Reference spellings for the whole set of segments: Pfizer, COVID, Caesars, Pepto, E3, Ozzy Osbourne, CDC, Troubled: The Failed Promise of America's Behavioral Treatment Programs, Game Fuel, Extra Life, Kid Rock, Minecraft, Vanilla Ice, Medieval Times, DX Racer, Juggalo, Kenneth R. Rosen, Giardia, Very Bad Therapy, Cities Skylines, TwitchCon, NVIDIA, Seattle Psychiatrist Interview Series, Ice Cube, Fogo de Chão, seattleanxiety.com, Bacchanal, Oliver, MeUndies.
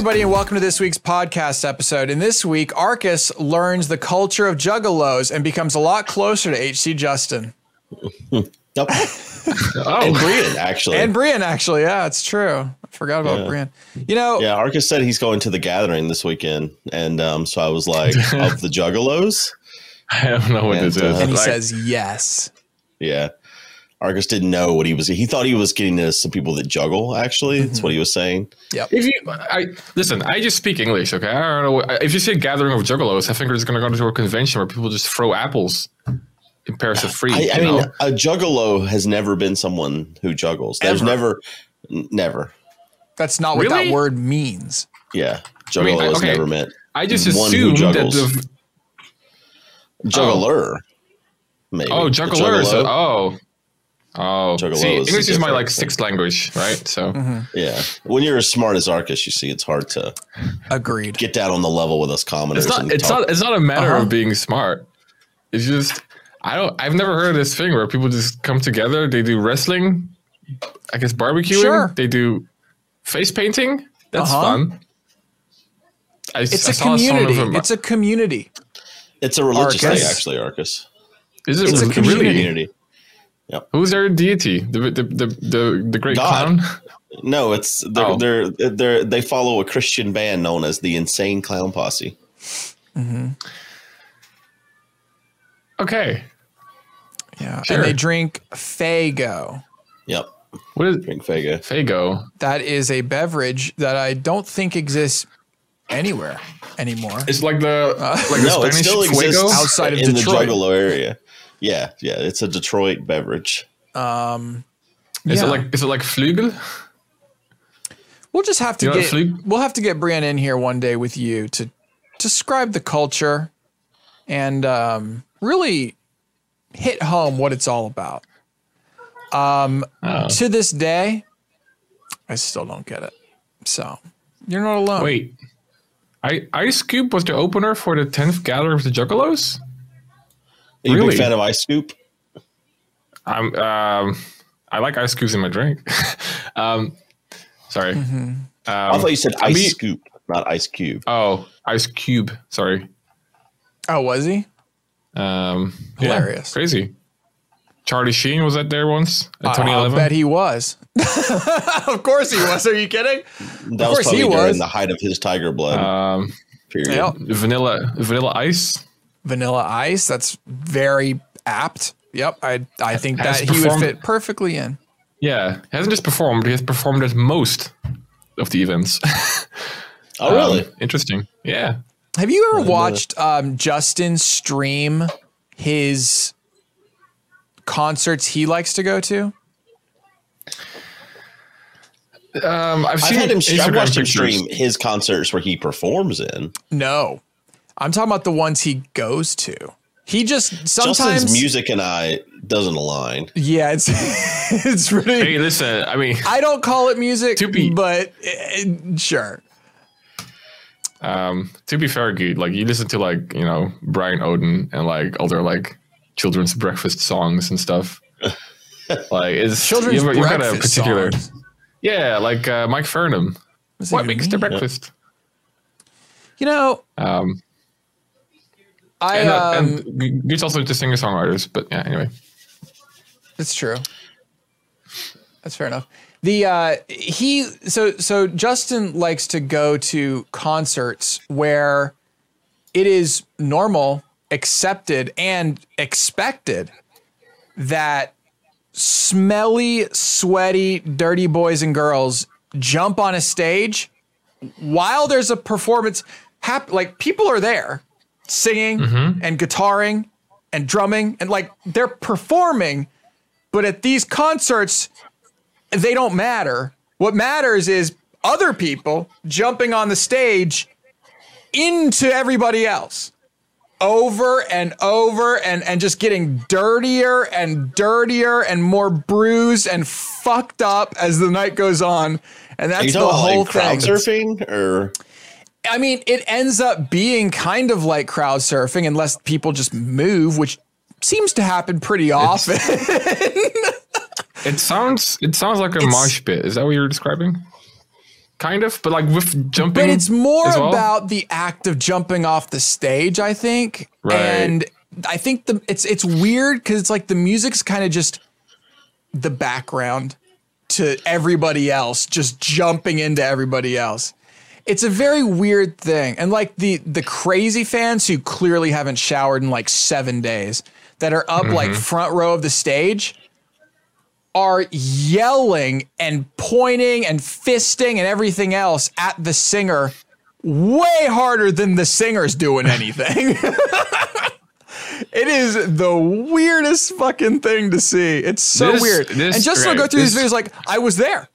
everybody, and welcome to this week's podcast episode. And this week, Arcus learns the culture of juggalos and becomes a lot closer to H.C. Justin. Yep. Oh. And Brian, actually. Yeah, it's true. I forgot about Brian. You know. Yeah, Arcus said he's going to the Gathering this weekend. And so I was like, of the juggalos? I don't know what this is. And he says yes. Yeah. Argus didn't know what he was. He thought he was getting to some people that juggle. Actually, that's what he was saying. Yeah. If you, listen, I just speak English. Okay, I don't know. If you say gathering of juggalos, I think it's going to go to a convention where people just throw apples in pairs of free. I mean, a juggalo has never been someone who juggles. There's never. That's not what that word means. Yeah, juggalo is never meant. I just assumed that the juggler. Maybe. Oh, juggler. So, Oh, see, English is my like sixth language, right? So yeah, when you're as smart as Arcus, you see, it's hard to get down on the level with us commoners. It's not a matter of being smart. It's just I've never heard of this thing where people just come together. They do wrestling, I guess barbecuing. Sure. They do face painting. That's fun. It's a community. It's a religious thing, actually, Arcus. It's a community. Yep. Who's their deity? The great God. Clown? No, it's they follow a Christian band known as the Insane Clown Posse. Okay. Yeah, sure. And they drink Faygo. Yep. What is Faygo? Faygo. That is a beverage that I don't think exists anywhere anymore. It's like the Spanish it still exists outside of Detroit. In the Juggalo area. Yeah, yeah, it's a Detroit beverage. Is it like Flügel? We'll just have to get Brian in here one day with you to describe the culture and really hit home what it's all about. To this day, I still don't get it. So you're not alone. Wait, Ice Cube was the opener for the 10th Gathering of the Juggalos? Are you a big fan of Ice Cube? I like Ice Cubes in my drink. Sorry. I thought you said Ice Scoop, not Ice Cube. Oh, Ice Cube. Sorry. Oh, was he? Hilarious. Yeah, crazy. Charlie Sheen was at there once in 2011. I bet he was. Of course he was. Are you kidding? That was probably during the height of his Tiger Blood period. Yep. Vanilla Ice. Vanilla Ice. That's very apt. Yep. I think that he would fit perfectly in. Yeah. He hasn't just performed. He has performed at most of the events. Oh, really? Interesting. Yeah. Have you ever watched Justin stream his concerts he likes to go to? I've watched him stream his concerts where he performs in. No. I'm talking about the ones he goes to. He just sometimes Justin's music and I doesn't align. Yeah, it's really. Hey, listen, I mean, I don't call it music, but sure. To be fair, dude, like you listen to like Brian Oden and like other like children's breakfast songs and stuff. Like it's children's breakfast got a particular. Songs. Yeah, like Mike Farnham. What makes the breakfast? You know. And it's also to singer-songwriters, but yeah, anyway. It's true. That's fair enough. The so Justin likes to go to concerts where it is normal, accepted, and expected that smelly, sweaty, dirty boys and girls jump on a stage while there's a performance like people are there. Singing and guitaring and drumming and like they're performing, but at these concerts they don't matter. What matters is other people jumping on the stage into everybody else over and over and just getting dirtier and dirtier and more bruised and fucked up as the night goes on. And that's the whole thing. Crowd surfing or I mean, it ends up being kind of like crowd surfing unless people just move, which seems to happen pretty often. It sounds like a mosh pit. Is that what you're describing? Kind of, but like with jumping. But it's more about the act of jumping off the stage, I think. Right. And I think it's weird because it's like the music's kind of just the background to everybody else, just jumping into everybody else. It's a very weird thing. And like the crazy fans who clearly haven't showered in like 7 days that are up like front row of the stage are yelling and pointing and fisting and everything else at the singer way harder than the singer's doing anything. It is the weirdest fucking thing to see. It's so weird. And just to go through these videos, like, I was there.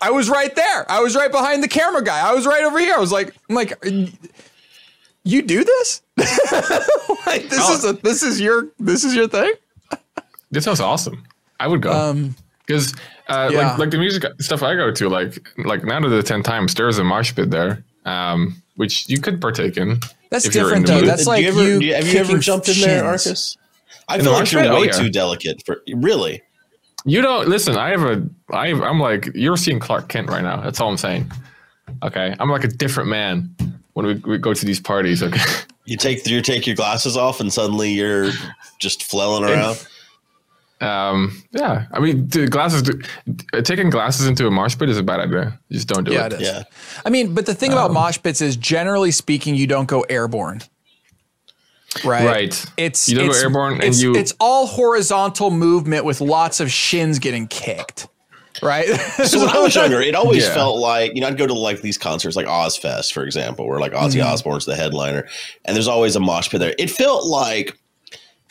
I was right there. I was right behind the camera guy. I was right over here. I was like, you do this? Like, this is your thing? This sounds awesome. I would go because like the music stuff I go to, like 9 of the 10 times there's a mosh pit there, which you could partake in. That's different though. That's like have you ever jumped in there, Arcus? I feel like you're way too delicate for really. You don't listen. I'm like you're seeing Clark Kent right now. That's all I'm saying. Okay, I'm like a different man when we go to these parties. Okay, you take your glasses off and suddenly you're just flailing around. Yeah, I mean, taking glasses into a mosh pit is a bad idea. You just don't do it. It is. Yeah. I mean, but the thing about mosh pits is, generally speaking, you don't go airborne. Right. Right. You don't go airborne, and it's all horizontal movement with lots of shins getting kicked. Right. So when I was younger, it always felt like, I'd go to like these concerts like Ozfest, for example, where like Ozzy Osbourne's the headliner, and there's always a mosh pit there. It felt like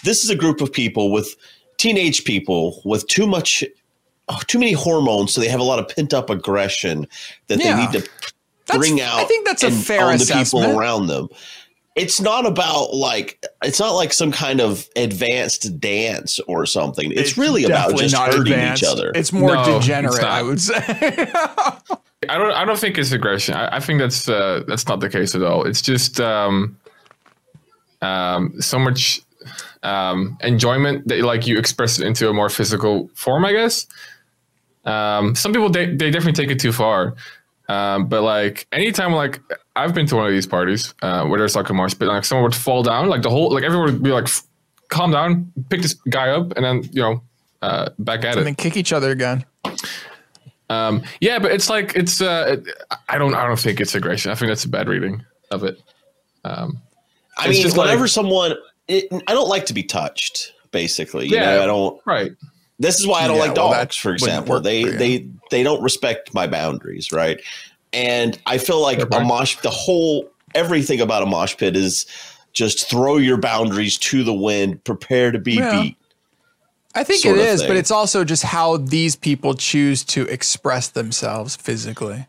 this is a group of people with teenage people with too many hormones, so they have a lot of pent up aggression that they need to bring out. I think that's a fair assessment. The people around them. It's not like some kind of advanced dance or something. It's really about just hurting each other. It's more degenerate, I would say. I don't think it's aggression. I think that's not the case at all. It's just so much. Enjoyment that like you express it into a more physical form, I guess. Some people they definitely take it too far, but like anytime like I've been to one of these parties where there's like a mosh pit, like someone would fall down, like the whole like everyone would be like calm down, pick this guy up, and then back at it, and then kick each other again. Yeah, but it's like it's I don't think it's aggression. I think that's a bad reading of it. I mean, whenever someone. I don't like to be touched, basically. You know, I don't. Right. This is why I don't like dogs, for example. They don't respect my boundaries, right? And I feel like a mosh, everything about a mosh pit is just throw your boundaries to the wind, prepare to be beat. I think it is, but it's also just how these people choose to express themselves physically.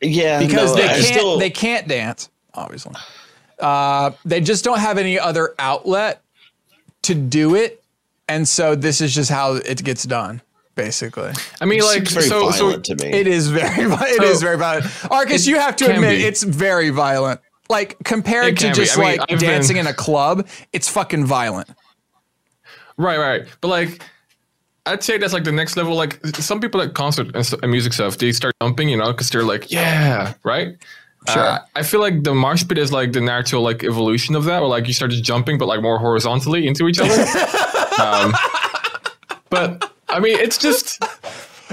Yeah, because they can't dance, obviously. They just don't have any other outlet to do it, and so this is just how it gets done, basically. I mean, like, it's very violent to me. It is very violent. Arcus, you have to admit, it's very violent. Like, compared to just like dancing in a club, it's fucking violent. Right. But like, I'd say that's like the next level. Like, some people at concert and music stuff, they start jumping, because they're like, yeah, right? Sure. I feel like the mosh pit is like the natural like evolution of that, where like you start just jumping, but like more horizontally into each other. But I mean, it's just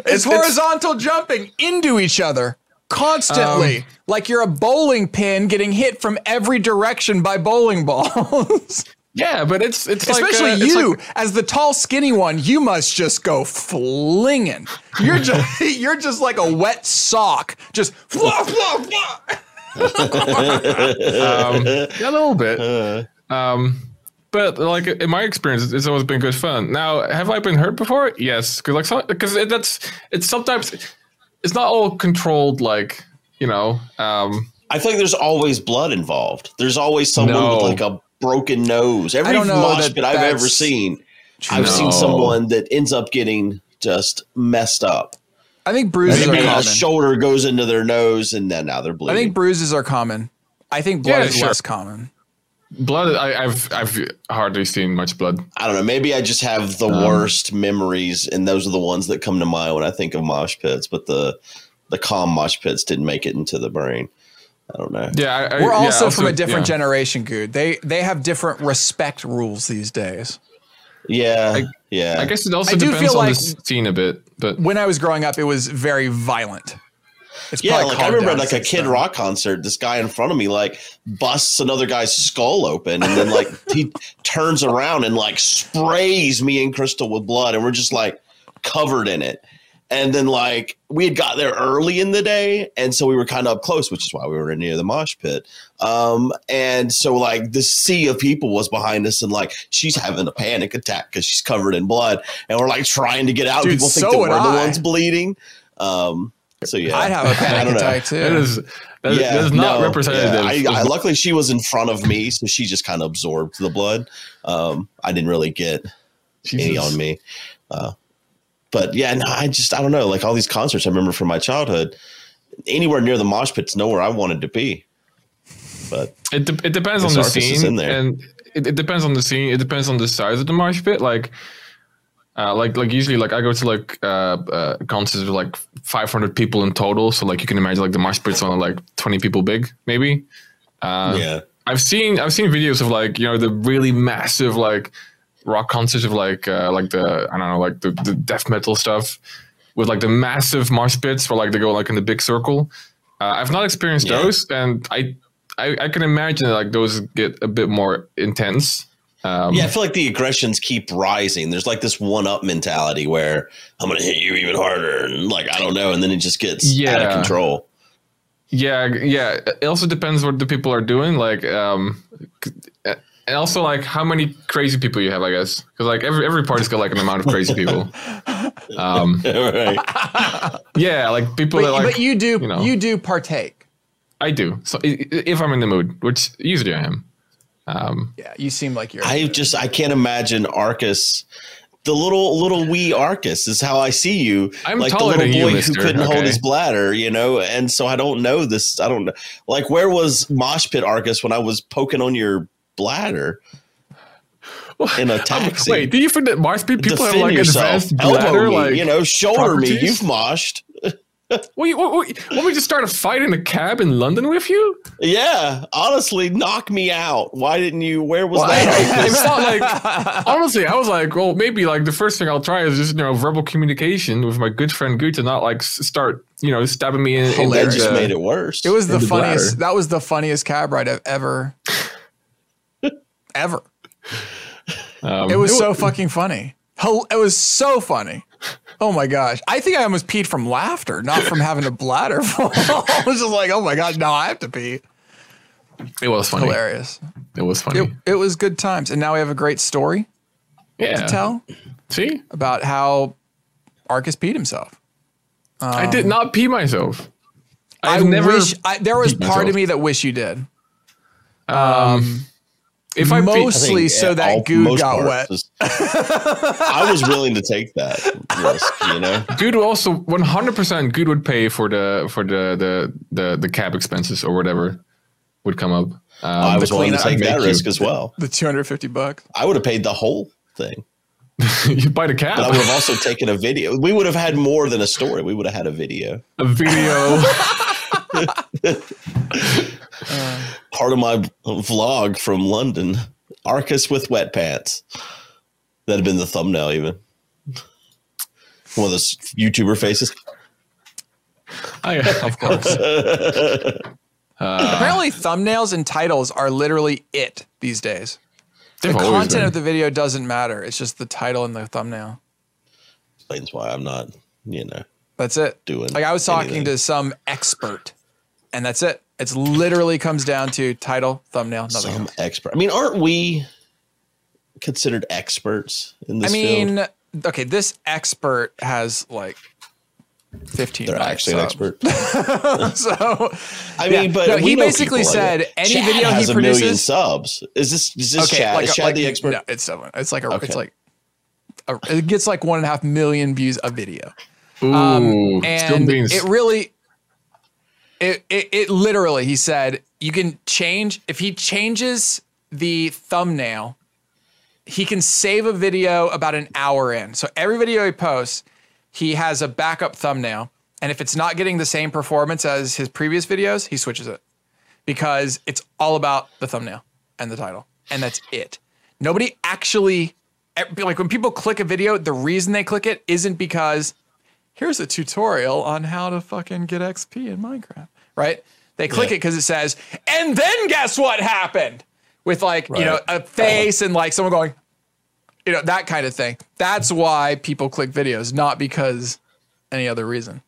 it's horizontal jumping into each other constantly, like you're a bowling pin getting hit from every direction by bowling balls. Yeah, but it's especially like, you like, as the tall skinny one, you must just go flinging. You're just like a wet sock, just flah, flah, flah. A little bit. But like in my experience, it's always been good fun. Now, have I been hurt before? Yes, because sometimes it's not all controlled, like I think there's always blood involved. There's always someone with like a broken nose. Every mosh pit I've ever seen, I've seen someone that ends up getting just messed up. I think bruises are common. Shoulder goes into their nose, and then now they're bleeding. I think bruises are common. I think blood is less common. Blood, I've hardly seen much blood. I don't know. Maybe I just have the worst memories, and those are the ones that come to mind when I think of mosh pits. But the the calm mosh pits didn't make it into the brain. I don't know. Yeah, we're also from a different generation, dude. They have different respect rules these days. Yeah, I guess it also depends on like the scene a bit. But when I was growing up, it was very violent. It's like I remember like a Kid Rock concert. This guy in front of me like busts another guy's skull open, and then like he turns around and like sprays me and Crystal with blood, and we're just like covered in it. And then like we had got there early in the day, and so we were kind of up close, which is why we were near the mosh pit. And so like the sea of people was behind us, and like she's having a panic attack because she's covered in blood, and we're like trying to get out. Dude, people think that we're the ones bleeding. So yeah, I'd have a panic attack too. That is not representative. Yeah. Luckily, she was in front of me, so she just kind of absorbed the blood. I didn't really get any on me. But yeah, no, I don't know. Like all these concerts I remember from my childhood, anywhere near the mosh pit's nowhere I wanted to be. But it depends on the scene, and it depends on the scene. It depends on the size of the mosh pit. Like usually, like I go to like concerts with like 500 people in total. So like you can imagine like the mosh pits on like 20 people big, maybe. Yeah, I've seen videos of like, you know, the really massive like rock concerts of like the, I don't know, like the death metal stuff with like the massive mosh pits where like they go like in the big circle. I've not experienced those, and I can imagine that, like those get a bit more intense. I feel like the aggressions keep rising. There's like this one-up mentality where I'm going to hit you even harder, and like, I don't know, and then it just gets out of control. Yeah. It also depends what the people are doing, like, and also like how many crazy people you have, I guess, because like every party's got like an amount of crazy people. Right. Yeah, like people that like. But you do partake. I do. So if I'm in the mood, which usually I am. You seem like you're. I can't imagine Arcus, the little wee Arcus is how I see you. I'm like the little boy who couldn't hold his bladder, you know. And so I don't know this. I don't know. Like, where was mosh pit Arcus when I was poking on your bladder in a taxi? Wait, do you think that mosh pit people have like advanced bladder? Elbow me, like, you know, shoulder me. You've moshed. Wait, want me to start a fight in a cab in London with you? Yeah, honestly, knock me out. Why didn't you? Where was that? It's not like, honestly, I was like, well, maybe like the first thing I'll try is just, you know, verbal communication with my good friend Guta, not like start, you know, stabbing me in that just made it worse. It was the funniest. That was the funniest cab ride I've ever. It was so fucking funny. It was so funny. Oh my gosh. I think I almost peed from laughter, not from having a bladder full. I was just like, oh my God, now I have to pee. It was funny. Hilarious. It was funny. It was good times. And now we have a great story to tell. See? About how Arcus peed himself. I did not pee myself. There was part of me that wish you did. If I mostly pee, so that goo got wet. I was willing to take that risk, you know. Dude, also 100% Good would pay for the cab expenses or whatever would come up. I was willing to take that risk as well. The $250. I would have paid the whole thing. You buy the cab. But I would have also taken a video. We would have had more than a story. We would have had a video. Part of my vlog from London, Arcus with wet pants. That'd have been the thumbnail, even. One of those YouTuber faces. Oh, yeah, of course. Apparently, thumbnails and titles are literally it these days. The content of the video doesn't matter. It's just the title and the thumbnail. Explains why I'm not, you know. That's it. Like I was talking to some expert, and that's it. It's literally comes down to title, thumbnail, nothing. Some expert. I mean, aren't we considered experts in this field? Okay, this expert has like 15. They're actually an expert. So I mean, but no, he basically said like any video he produces. 1 million subs. Is this Chad? Like, is Chad like, the expert? No, it's someone. It gets like 1.5 million views a video. Ooh, and it really, it literally, he said, you can change, if he changes the thumbnail, he can save a video about an hour in. So every video he posts, he has a backup thumbnail And if it's not getting the same performance as his previous videos, he switches it because it's all about the thumbnail and the title. And that's it. Nobody actually, like when people click a video, the reason they click it isn't because here's a tutorial on how to fucking get XP in Minecraft, right? They click it because it says, and then guess what happened? With like, you know, a face and like someone going, you know, that kind of thing. That's why people click videos, not because any other reason.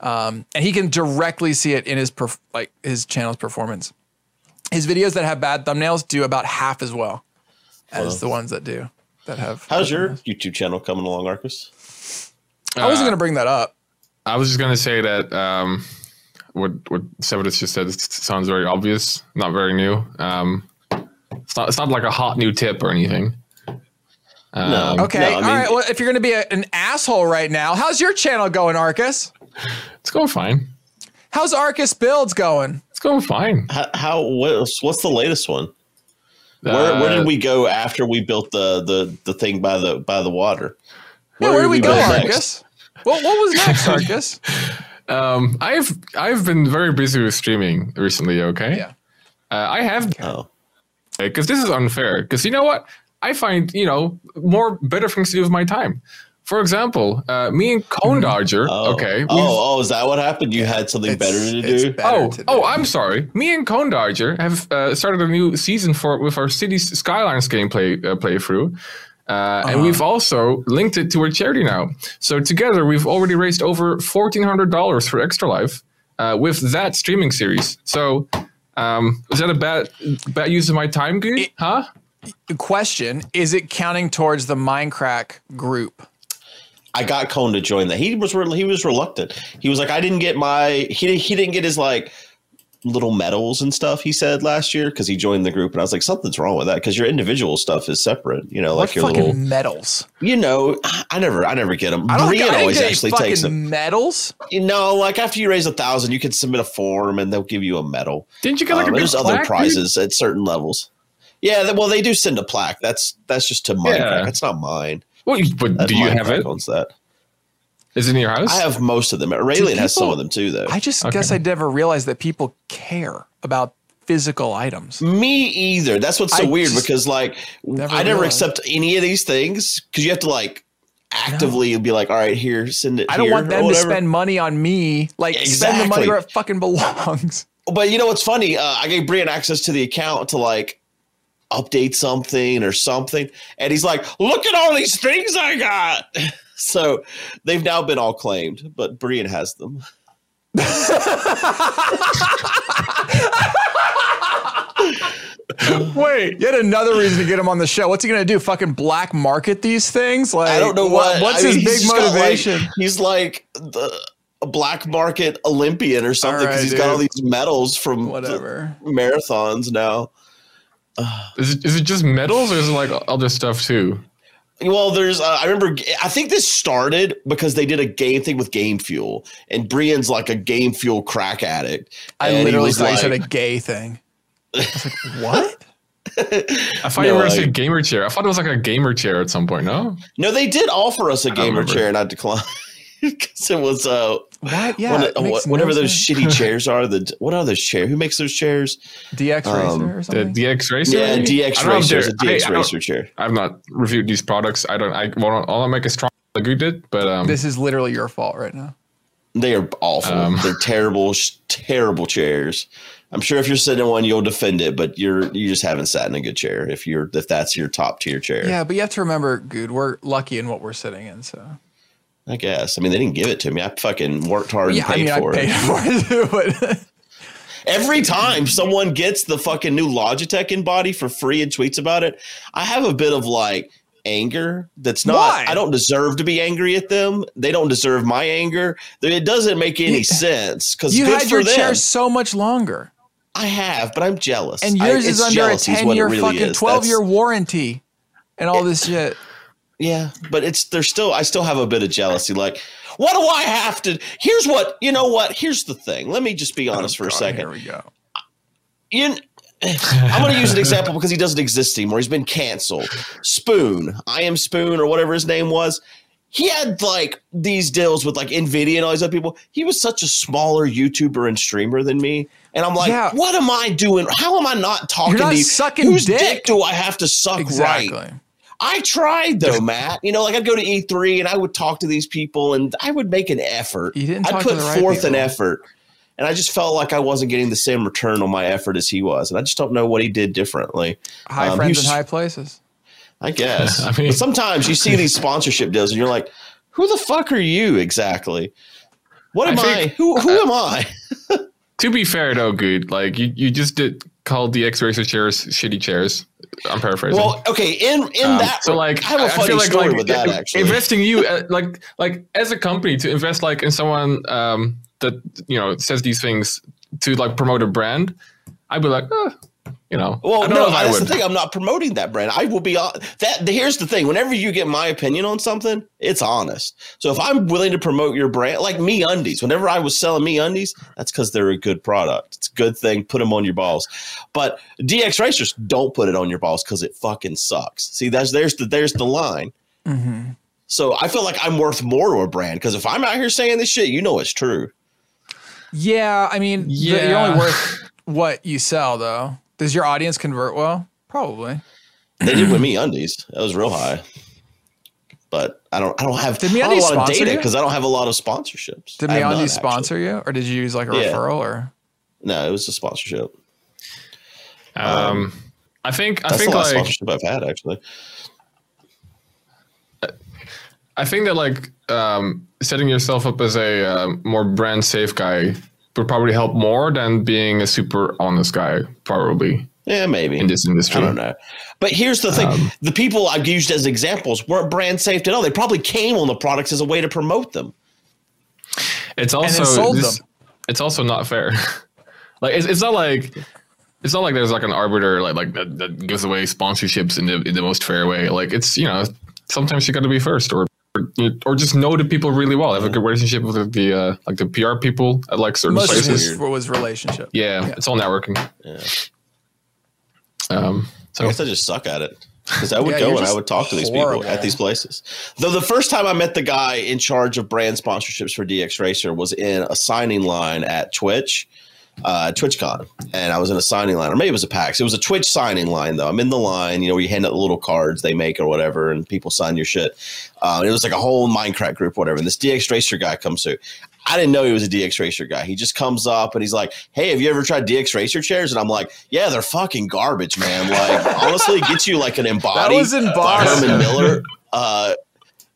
And he can directly see it in his, like his channel's performance. His videos that have bad thumbnails do about half as well as the ones that do. How's your YouTube channel coming along, Arcus? I wasn't going to bring that up. I was just going to say that what Severus just said sounds very obvious, not very new. It's not like a hot new tip or anything. No. Okay. No, I mean, all right. Well, if you're going to be an asshole right now, how's your channel going, Arcus? It's going fine. How's Arcus Builds going? It's going fine. What's the latest one? Where did we go after we built the thing by the water? Where did we go, Arcus? What was next, Arcus? I've been very busy with streaming recently. Okay. Yeah. I have. Oh. Because this is unfair. Because you know what? I find, you know, better things to do with my time. For example, me and Cone Dodger. Oh, is that what happened? You had something better to do? I'm sorry. Me and Cone Dodger have started a new season with our Cities Skylines gameplay playthrough. And we've also linked it to a charity now. So together, we've already raised over $1,400 for Extra Life with that streaming series. So is that a bad use of my time, Good? Huh? Question, is it counting towards the Mindcrack group? I got Cone to join that. He was reluctant. He was like, I didn't get he didn't get his like little medals and stuff he said last year because he joined the group, and I was like, something's wrong with that because your individual stuff is separate. You know, like your fucking little medals. You know, I never get them. Brian always actually takes them. Medals? You know, like after you raise 1,000, you can submit a form and they'll give you a medal. Didn't you get like a big there's plaque, other prizes at certain levels? Yeah, well, they do send a plaque. That's just to Minecraft. Yeah. That's not mine. Well, but do you have it? Owns that. Is it in your house? I have most of them. Raylene has some of them too, though. I just guess I never realized that people care about physical items. Me either. That's what's so weird because, like, I never accept any of these things because you have to like actively be like, all right, here, send it. I don't want them to spend money on me. Like, spend the money where it fucking belongs. But you know what's funny? I gave Brian access to the account to like update something, and he's like, look at all these things I got. So they've now been all claimed, but Brian has them. Wait, yet another reason to get him on the show. What's he gonna do, fucking black market these things? Like, I don't know what's his big motivation. He's like a black market Olympian or something because he's got all these medals from whatever marathons now. Is it just medals, or is it like other stuff too? Well, there's I remember I think this started because they did a game thing with Game Fuel, and Brian's like a Game Fuel crack addict. I literally thought you said a gay thing. I was like, what? I thought you were going to say gamer chair. I thought it was like a gamer chair at some point. No, they did offer us a gamer chair, and I declined because it was whatever those shitty chairs are. What are those chairs? Who makes those chairs? DX Racer or something? The DX Racer? Yeah, DX Racer is a DX Racer chair. I've not reviewed these products. I'll make a strong like you did, but this is literally your fault right now. They are awful. They're terrible, terrible chairs. I'm sure if you're sitting in one, you'll defend it, but you just haven't sat in a good chair if that's your top tier chair. Yeah, but you have to remember, dude, we're lucky in what we're sitting in, so I guess. I mean, they didn't give it to me. I fucking worked hard and paid for it. Every time someone gets the fucking new Logitech in body for free and tweets about it, I have a bit of like anger. That's not, why? I don't deserve to be angry at them. They don't deserve my anger. It doesn't make any sense. Because you had your chair so much longer. I have, but I'm jealous. And yours is under a 10-year fucking 12-year warranty and all this shit. Yeah, but I still have a bit of jealousy. Like, what do I have to? You know what? Here's the thing. Let me just be honest for a second. Here we go. I'm going to use an example because he doesn't exist anymore. He's been canceled. Spoon, I Am Spoon, or whatever his name was. he had like these deals with like NVIDIA and all these other people. He was such a smaller YouTuber and streamer than me. And I'm like, what am I doing? How am I not talking to you? Whose dick do I have to suck right? I tried though, Matt. You know, like I'd go to E3 and I would talk to these people and I would make an effort. I'd put forth an effort. And I just felt like I wasn't getting the same return on my effort as he was. And I just don't know what he did differently. High friends in high places, I guess. I mean, but sometimes you see these sponsorship deals and you're like, who the fuck are you exactly? What am I? Who am I? To be fair, though, dude, like you just did call DX Racer chairs shitty chairs. I'm paraphrasing. Well, okay, in that, so like, I have a funny story with that. Actually, investing you like as a company to invest like in someone that you know says these things to like promote a brand, I'd be like, you know. Well, that's the thing. I'm not promoting that brand. I will be on that. Here's the thing. Whenever you get my opinion on something, it's honest. So if I'm willing to promote your brand, like MeUndies, whenever I was selling MeUndies, that's because they're a good product. It's a good thing. Put them on your balls. But DX Racers, don't put it on your balls because it fucking sucks. See, there's the line. Mm-hmm. So I feel like I'm worth more to a brand because if I'm out here saying this shit, you know it's true. Yeah, I mean, you're only worth what you sell, though. Does your audience convert well? Probably. They did with MeUndies. That was real high. But I don't have a lot of data because I don't have a lot of sponsorships. Did MeUndies sponsor you, or did you use like a referral? Or no, it was a sponsorship. I think that's the last sponsorship I've had actually. I think that like setting yourself up as a more brand safe guy would probably help more than being a super honest guy, probably. Yeah, maybe. In this industry. I don't know. But here's the thing. The people I've used as examples weren't brand safe at all. They probably came on the products as a way to promote them. It's also it's also not fair. Like it's not like there's like an arbiter like that gives away sponsorships in the most fair way. Like it's, you know, sometimes you got to be first or just know the people really well. Have a good relationship with the like the PR people at like certain places. Most of it was relationship. Yeah, it's all networking. Yeah. So I guess I just suck at it because I would go and I would talk to these people at these places. Though the first time I met the guy in charge of brand sponsorships for DX Racer was in a signing line at TwitchCon, and I was in a signing line, or maybe it was a PAX. It was a Twitch signing line, though. I'm in the line, you know, where you hand out the little cards they make or whatever, and people sign your shit. It was like a whole Minecraft group, whatever. And this DX Racer guy comes through. I didn't know he was a DX Racer guy. He just comes up and he's like, "Hey, have you ever tried DX Racer chairs?" And I'm like, "Yeah, they're fucking garbage, man. Like, honestly, it gets you like an embodied." That was in Boston. Herman Miller.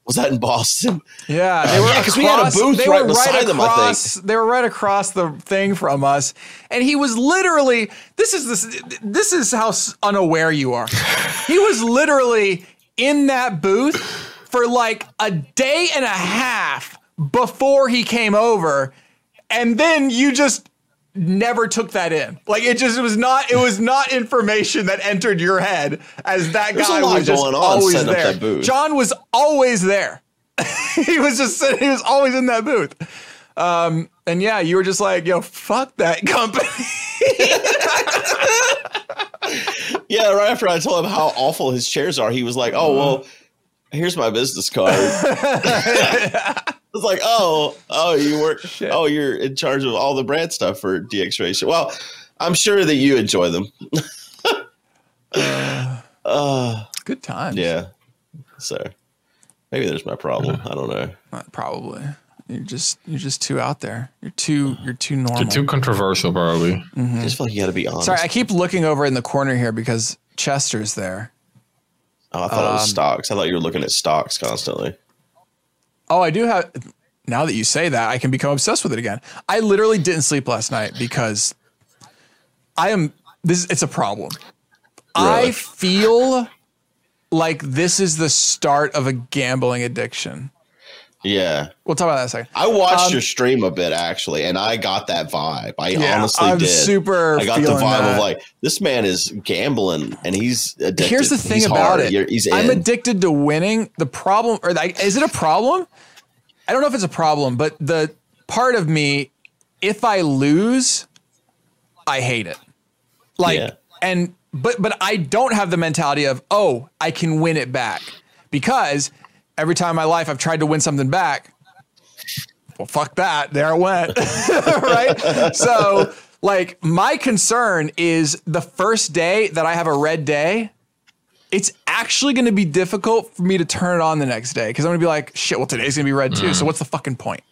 Was that in Boston? Yeah, they were because we had a booth right beside them, I think. They were right across the thing from us, and he was literally this is how unaware you are. He was literally in that booth for like a day and a half before he came over, and then you just never took that in. Like it was not information that entered your head as that guy was just always there. John was always there. He was always in that booth. And yeah, you were just like, yo, fuck that company. Yeah. Right after I told him how awful his chairs are, he was like, oh, well, here's my business card. It's like, oh, you work. Shit. Oh, you're in charge of all the brand stuff for DX Racer. Well, I'm sure that you enjoy them. Good times. Yeah. So maybe there's my problem. I don't know. Probably. You're just too out there. You're too normal. You're too controversial, probably. Mm-hmm. I just feel like you got to be honest. Sorry, I keep looking over in the corner here because Chester's there. Oh, I thought it was stocks. I thought you were looking at stocks constantly. Oh, I do have. Now that you say that, I can become obsessed with it again. I literally didn't sleep last night because it's a problem. Really? I feel like this is the start of a gambling addiction. Yeah. We'll talk about that in a second. I watched your stream a bit actually, and I got that vibe. I honestly did. I got the vibe of like, this man is gambling and he's addicted. Here's the thing about it. I'm addicted to winning. The problem, is it a problem? I don't know if it's a problem, but the part of me, if I lose, I hate it. Like, but I don't have the mentality of, oh, I can win it back because every time in my life I've tried to win something back. Well, fuck that. There it went. Right? So, like, my concern is the first day that I have a red day, it's actually going to be difficult for me to turn it on the next day because I'm going to be like, shit, well, today's going to be red too. So what's the fucking point?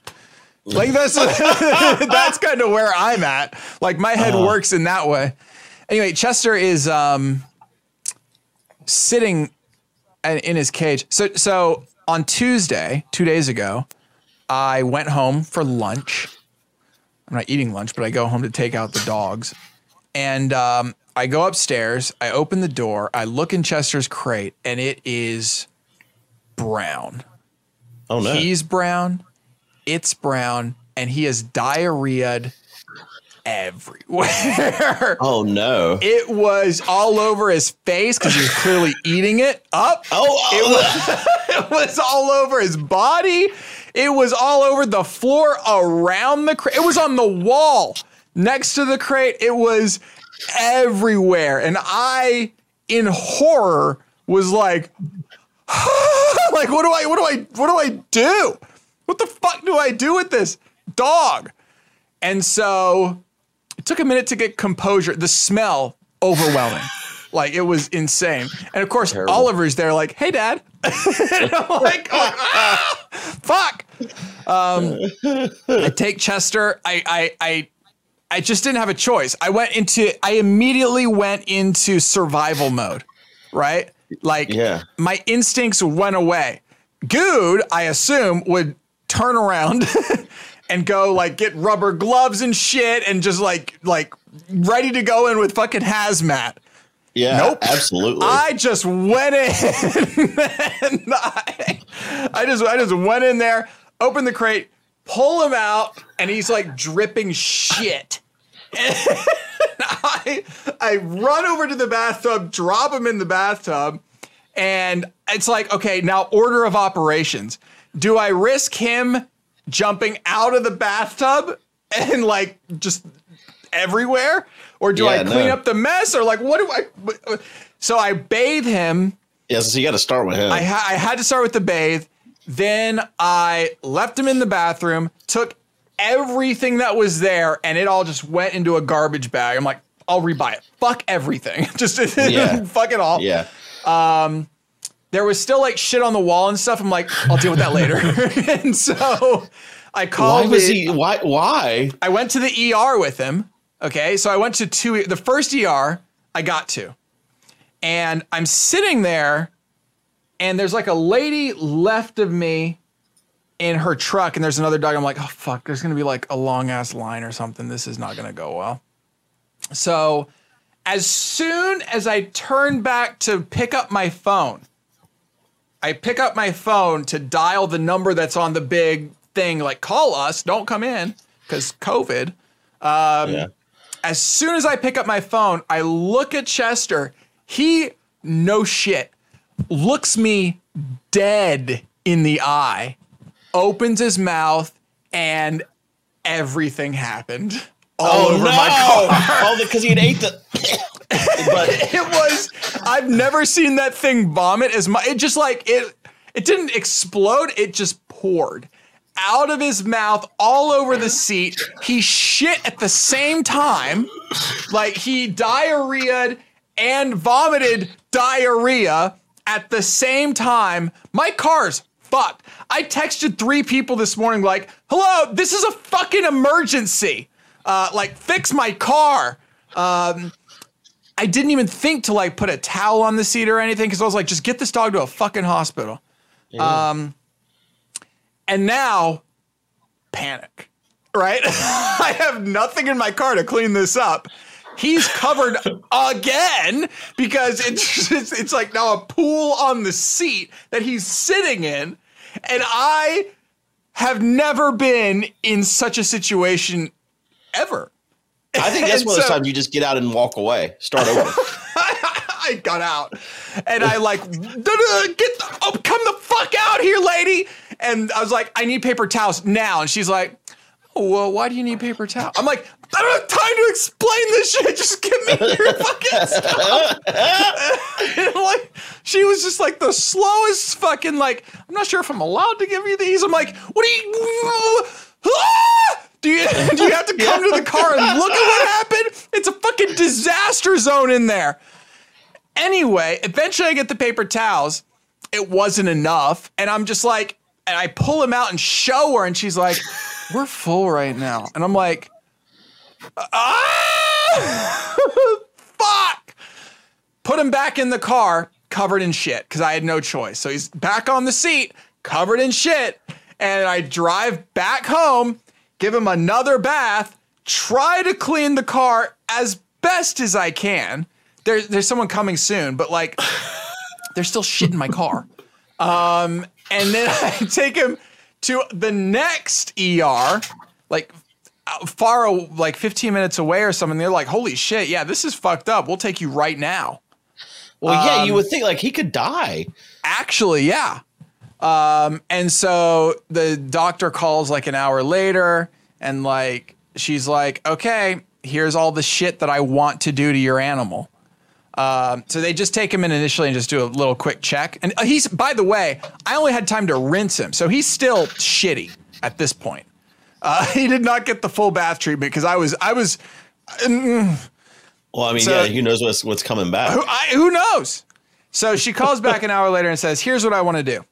Like, that's that's kind of where I'm at. Like, my head works in that way. Anyway, Chester is sitting in his cage. So on Tuesday, 2 days ago, I went home for lunch. I'm not eating lunch, but I go home to take out the dogs. And I go upstairs. I open the door. I look in Chester's crate, and it is brown. Oh, no. He's brown. It's brown, and he is diarrheaed everywhere. Oh, no. It was all over his face because he was clearly eating it up. It was all over his body. It was all over the floor, around the crate. It was on the wall next to the crate. It was everywhere. And I, in horror, was like, like, what do I do? What the fuck do I do with this dog? And so it took a minute to get composure. The smell, overwhelming. Like, it was insane. And of course, terrible. Oliver's there like, hey, Dad. And I'm like, ah, fuck. I take Chester. I just didn't have a choice. I immediately went into survival mode, right? Like, yeah. My instincts went away. Good, I assume, would turn around and go like get rubber gloves and shit and just like ready to go in with fucking hazmat. Yeah, nope. Absolutely. I just went in. And I just went in there, opened the crate, pull him out, and he's like dripping shit. And I run over to the bathtub, drop him in the bathtub, and it's like, okay, now order of operations. Do I risk him jumping out of the bathtub and like just everywhere? Or do I clean up the mess? Or like, what do I? So I bathe him. Yes, so you got to start with him. I had to start with the bathe. Then I left him in the bathroom, took everything that was there, and it all just went into a garbage bag. I'm like, I'll rebuy it. Fuck everything. Just fuck it all. Yeah. There was still like shit on the wall and stuff. I'm like, I'll deal with that later. And so I called. Why? I went to the ER with him. Okay. So I went to the first ER I got to, and I'm sitting there and there's like a lady left of me in her truck. And there's another dog. I'm like, oh fuck, there's going to be like a long ass line or something. This is not going to go well. So as soon as I turn back to pick up my phone, I pick up my phone to dial the number that's on the big thing, like, call us, don't come in, because COVID. As soon as I pick up my phone, I look at Chester. He, no shit, looks me dead in the eye, opens his mouth, and everything happened all over my car. All because he had ate the... But it was, I've never seen that thing vomit as much. It just like, it didn't explode. It just poured out of his mouth all over the seat. He shit at the same time. Like, he diarrheaed and vomited diarrhea at the same time. My car's fucked. I texted three people this morning like, hello, this is a fucking emergency. Like, fix my car. I didn't even think to like put a towel on the seat or anything because I was like, just get this dog to a fucking hospital. Yeah. And now panic, right? I have nothing in my car to clean this up. He's covered again because it's like now a pool on the seat that he's sitting in. And I have never been in such a situation ever. I think that's one of those times you just get out and walk away. Start over. I got out and I like, come the fuck out here, lady. And I was like, I need paper towels now. And she's like, well, why do you need paper towel? I'm like, I don't have time to explain this shit. Just give me your fucking stuff. And like, she was just like the slowest fucking, like, I'm not sure if I'm allowed to give you these. I'm like, what do you have to come to the car and look at what happened? It's a fucking disaster zone in there. Anyway, eventually I get the paper towels. It wasn't enough. And I'm just like, and I pull them out and show her, and she's like, we're full right now. And I'm like, ah, fuck. Put him back in the car, covered in shit, because I had no choice. So he's back on the seat, covered in shit. And I drive back home, give him another bath, try to clean the car as best as I can. There's someone coming soon, but like, there's still shit in my car. And then I take him to the next ER, like far, like 15 minutes away or something. They're like, holy shit, yeah, this is fucked up. We'll take you right now. Well, yeah, you would think like he could die. Actually, yeah. And so the doctor calls like an hour later, and like, she's like, okay, here's all the shit that I want to do to your animal. So they just take him in initially and just do a little quick check. And he's, by the way, I only had time to rinse him. So he's still shitty at this point. He did not get the full bath treatment because I was. Well, I mean, so, yeah, who knows what's coming back? Who knows? So she calls back an hour later and says, here's what I want to do.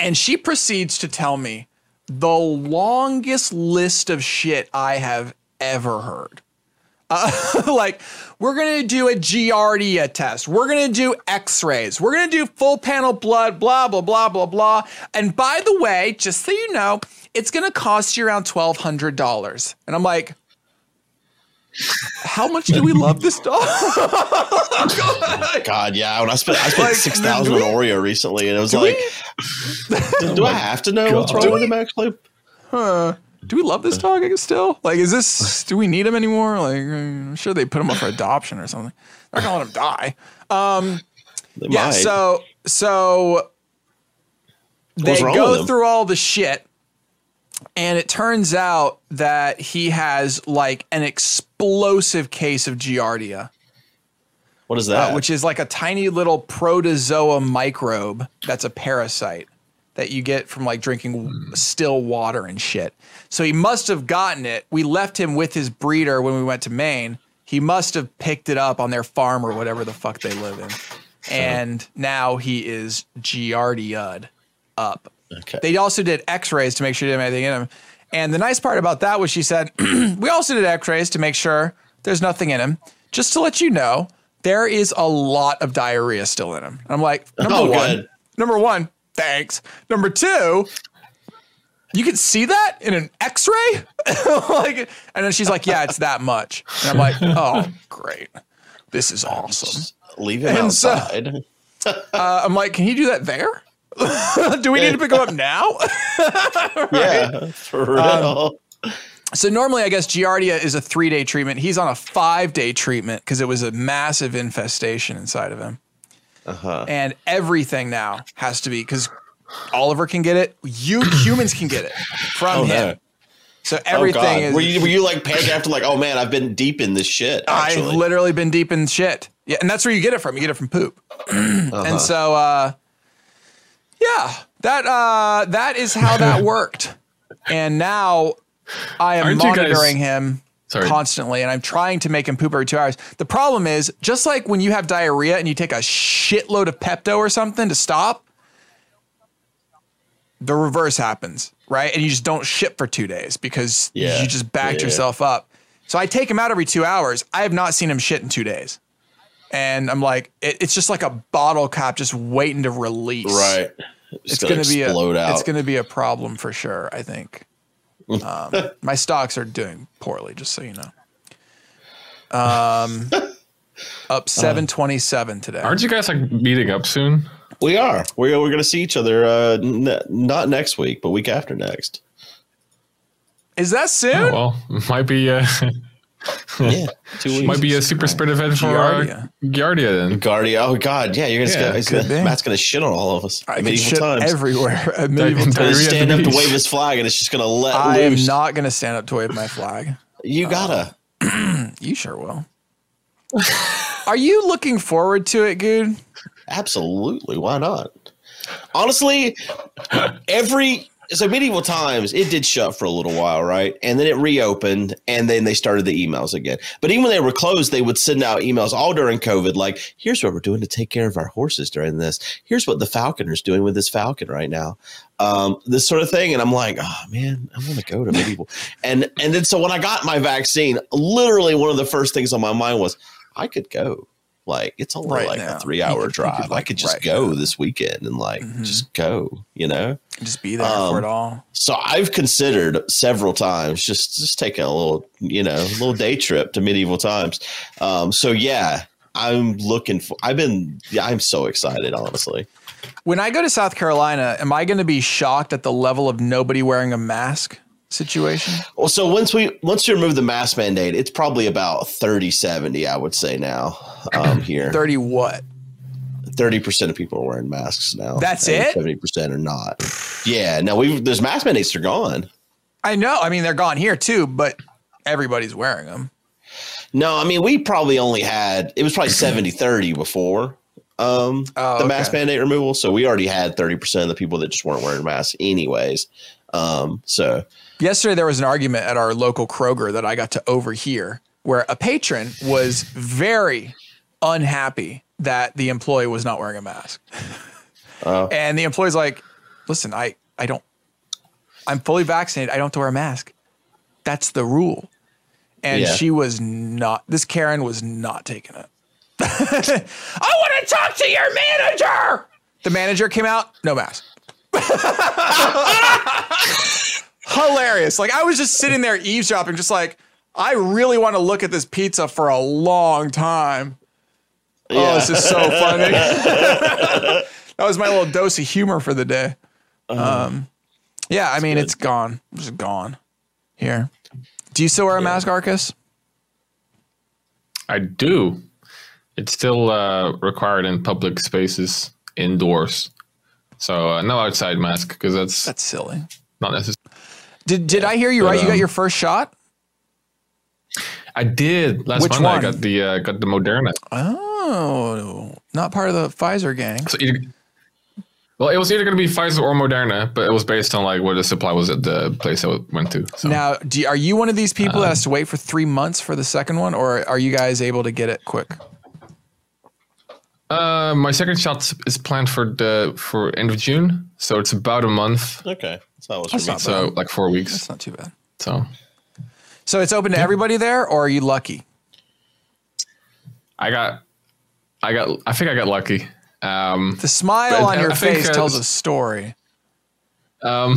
And she proceeds to tell me the longest list of shit I have ever heard. Like, we're going to do a Giardia test. We're going to do x-rays. We're going to do full panel blood, blah, blah, blah, blah, blah. And by the way, just so you know, it's going to cost you around $1,200. And I'm like, how much do we love this dog? God, yeah. When I spent like, $6,000 on Oreo recently, and it was like, do I have to know what's wrong with him actually? Huh. Do we love this dog still? Like, is this, do we need him anymore? Like, I'm sure they put him up for adoption or something. They're not going to let him die. They might. So they go through all the shit, and it turns out that he has like an explosive case of Giardia. What is that? Which is like a tiny little protozoa microbe that's a parasite that you get from like drinking still water and shit. So he must have gotten it. We left him with his breeder when we went to Maine. He must have picked it up on their farm or whatever the fuck they live in. And now he is Giardia'd up. Okay. They also did x-rays to make sure he didn't have anything in him. And the nice part about that was she said, we also did x-rays to make sure there's nothing in him. Just to let you know, there is a lot of diarrhea still in him. And I'm like, number one, thanks. Number two, you can see that in an x-ray? Like, and then she's like, yeah, it's that much. And I'm like, oh, great. This is awesome. Just leave it outside. So, I'm like, can you do that there? Do we need to pick him up now? Right? Yeah, for real. So normally, I guess Giardia is a 3-day treatment. He's on a 5-day treatment because it was a massive infestation inside of him. Uh-huh. And everything now has to be, because Oliver can get it. Humans can get it from him. No. So everything is. Were you like panicked after, like, oh man, I've been deep in this shit. Actually. I've literally been deep in shit. Yeah. And that's where you get it from. You get it from poop. Uh-huh. And so, yeah, that is how that worked. And now I am monitoring him. Sorry. Constantly, and I'm trying to make him poop every 2 hours. The problem is, just like when you have diarrhea and you take a shitload of Pepto or something to stop, the reverse happens, right? And you just don't shit for 2 days because you just backed yourself up. So I take him out every 2 hours. I have not seen him shit in 2 days. And I'm like, it's just like a bottle cap just waiting to release. Right. It's going to explode out. It's going to be a problem for sure, I think. My stocks are doing poorly, just so you know. Up 727 today. Aren't you guys like meeting up soon? We are. We're going to see each other not next week, but week after next. Is that soon? Oh, well, might be Yeah. 2 weeks. Might be a super sprint event for Giardia then. Giardia. Oh, God. Yeah, you're going to. Matt's going to shit on all of us. I can shit everywhere. At Medieval Times. Stand up to wave his flag, and it's just going to let loose. I am not going to stand up to wave my flag. You got to. You sure will. Are you looking forward to it, dude? Absolutely. Why not? Honestly, Medieval Times, it did shut for a little while, right? And then it reopened, and then they started the emails again. But even when they were closed, they would send out emails all during COVID, like, here's what we're doing to take care of our horses during this. Here's what the falconer's doing with this falcon right now. This sort of thing. And I'm like, oh, man, I want to go to Medieval. And then so when I got my vaccine, literally one of the first things on my mind was, I could go. Like, it's only right like now. A 3-hour drive. I could just go this weekend and just go, you know, just be there for it all. So I've considered several times just taking a little day trip to Medieval Times. So yeah, I'm so excited, honestly. When I go to South Carolina, am I going to be shocked at the level of nobody wearing a mask situation? Well, so once you remove the mask mandate, it's probably about 30-70, I would say now. Here 30 what? 30% of people are wearing masks now. That's it. 70% are not. Yeah. No, those mask mandates are gone. I know. I mean, they're gone here too, but everybody's wearing them. No, I mean, we probably only had 70-30 before. The mask mandate removal. So we already had 30% of the people that just weren't wearing masks anyways. So yesterday there was an argument at our local Kroger that I got to overhear where a patron was very unhappy that the employee was not wearing a mask. And the employee's like, listen, I'm fully vaccinated. I don't have to wear a mask. That's the rule. And she was not, this Karen was not taking it. I want to talk to your manager. The manager came out, no mask. Hilarious. Like, I was just sitting there eavesdropping, just like, I really want to look at this pizza for a long time. Yeah. Oh, this is so funny. That was my little dose of humor for the day. I mean, good. It's gone. It's just gone here. Do you still wear a mask, Arcus? I do. It's still required in public spaces indoors. So no outside mask, because that's silly. Not necessary. Did I hear you right? You got your first shot? I did. Last Monday I got the Moderna. Oh, not part of the Pfizer gang. So it was either going to be Pfizer or Moderna, but it was based on like what the supply was at the place I went to. So. Now, are you one of these people that has to wait for 3 months for the second one, or are you guys able to get it quick? My second shot is planned for end of June, so it's about a month. Okay, that's so like 4 weeks. That's not too bad. So it's open to everybody there, or are you lucky? I think I got lucky. The smile on your face tells a story. So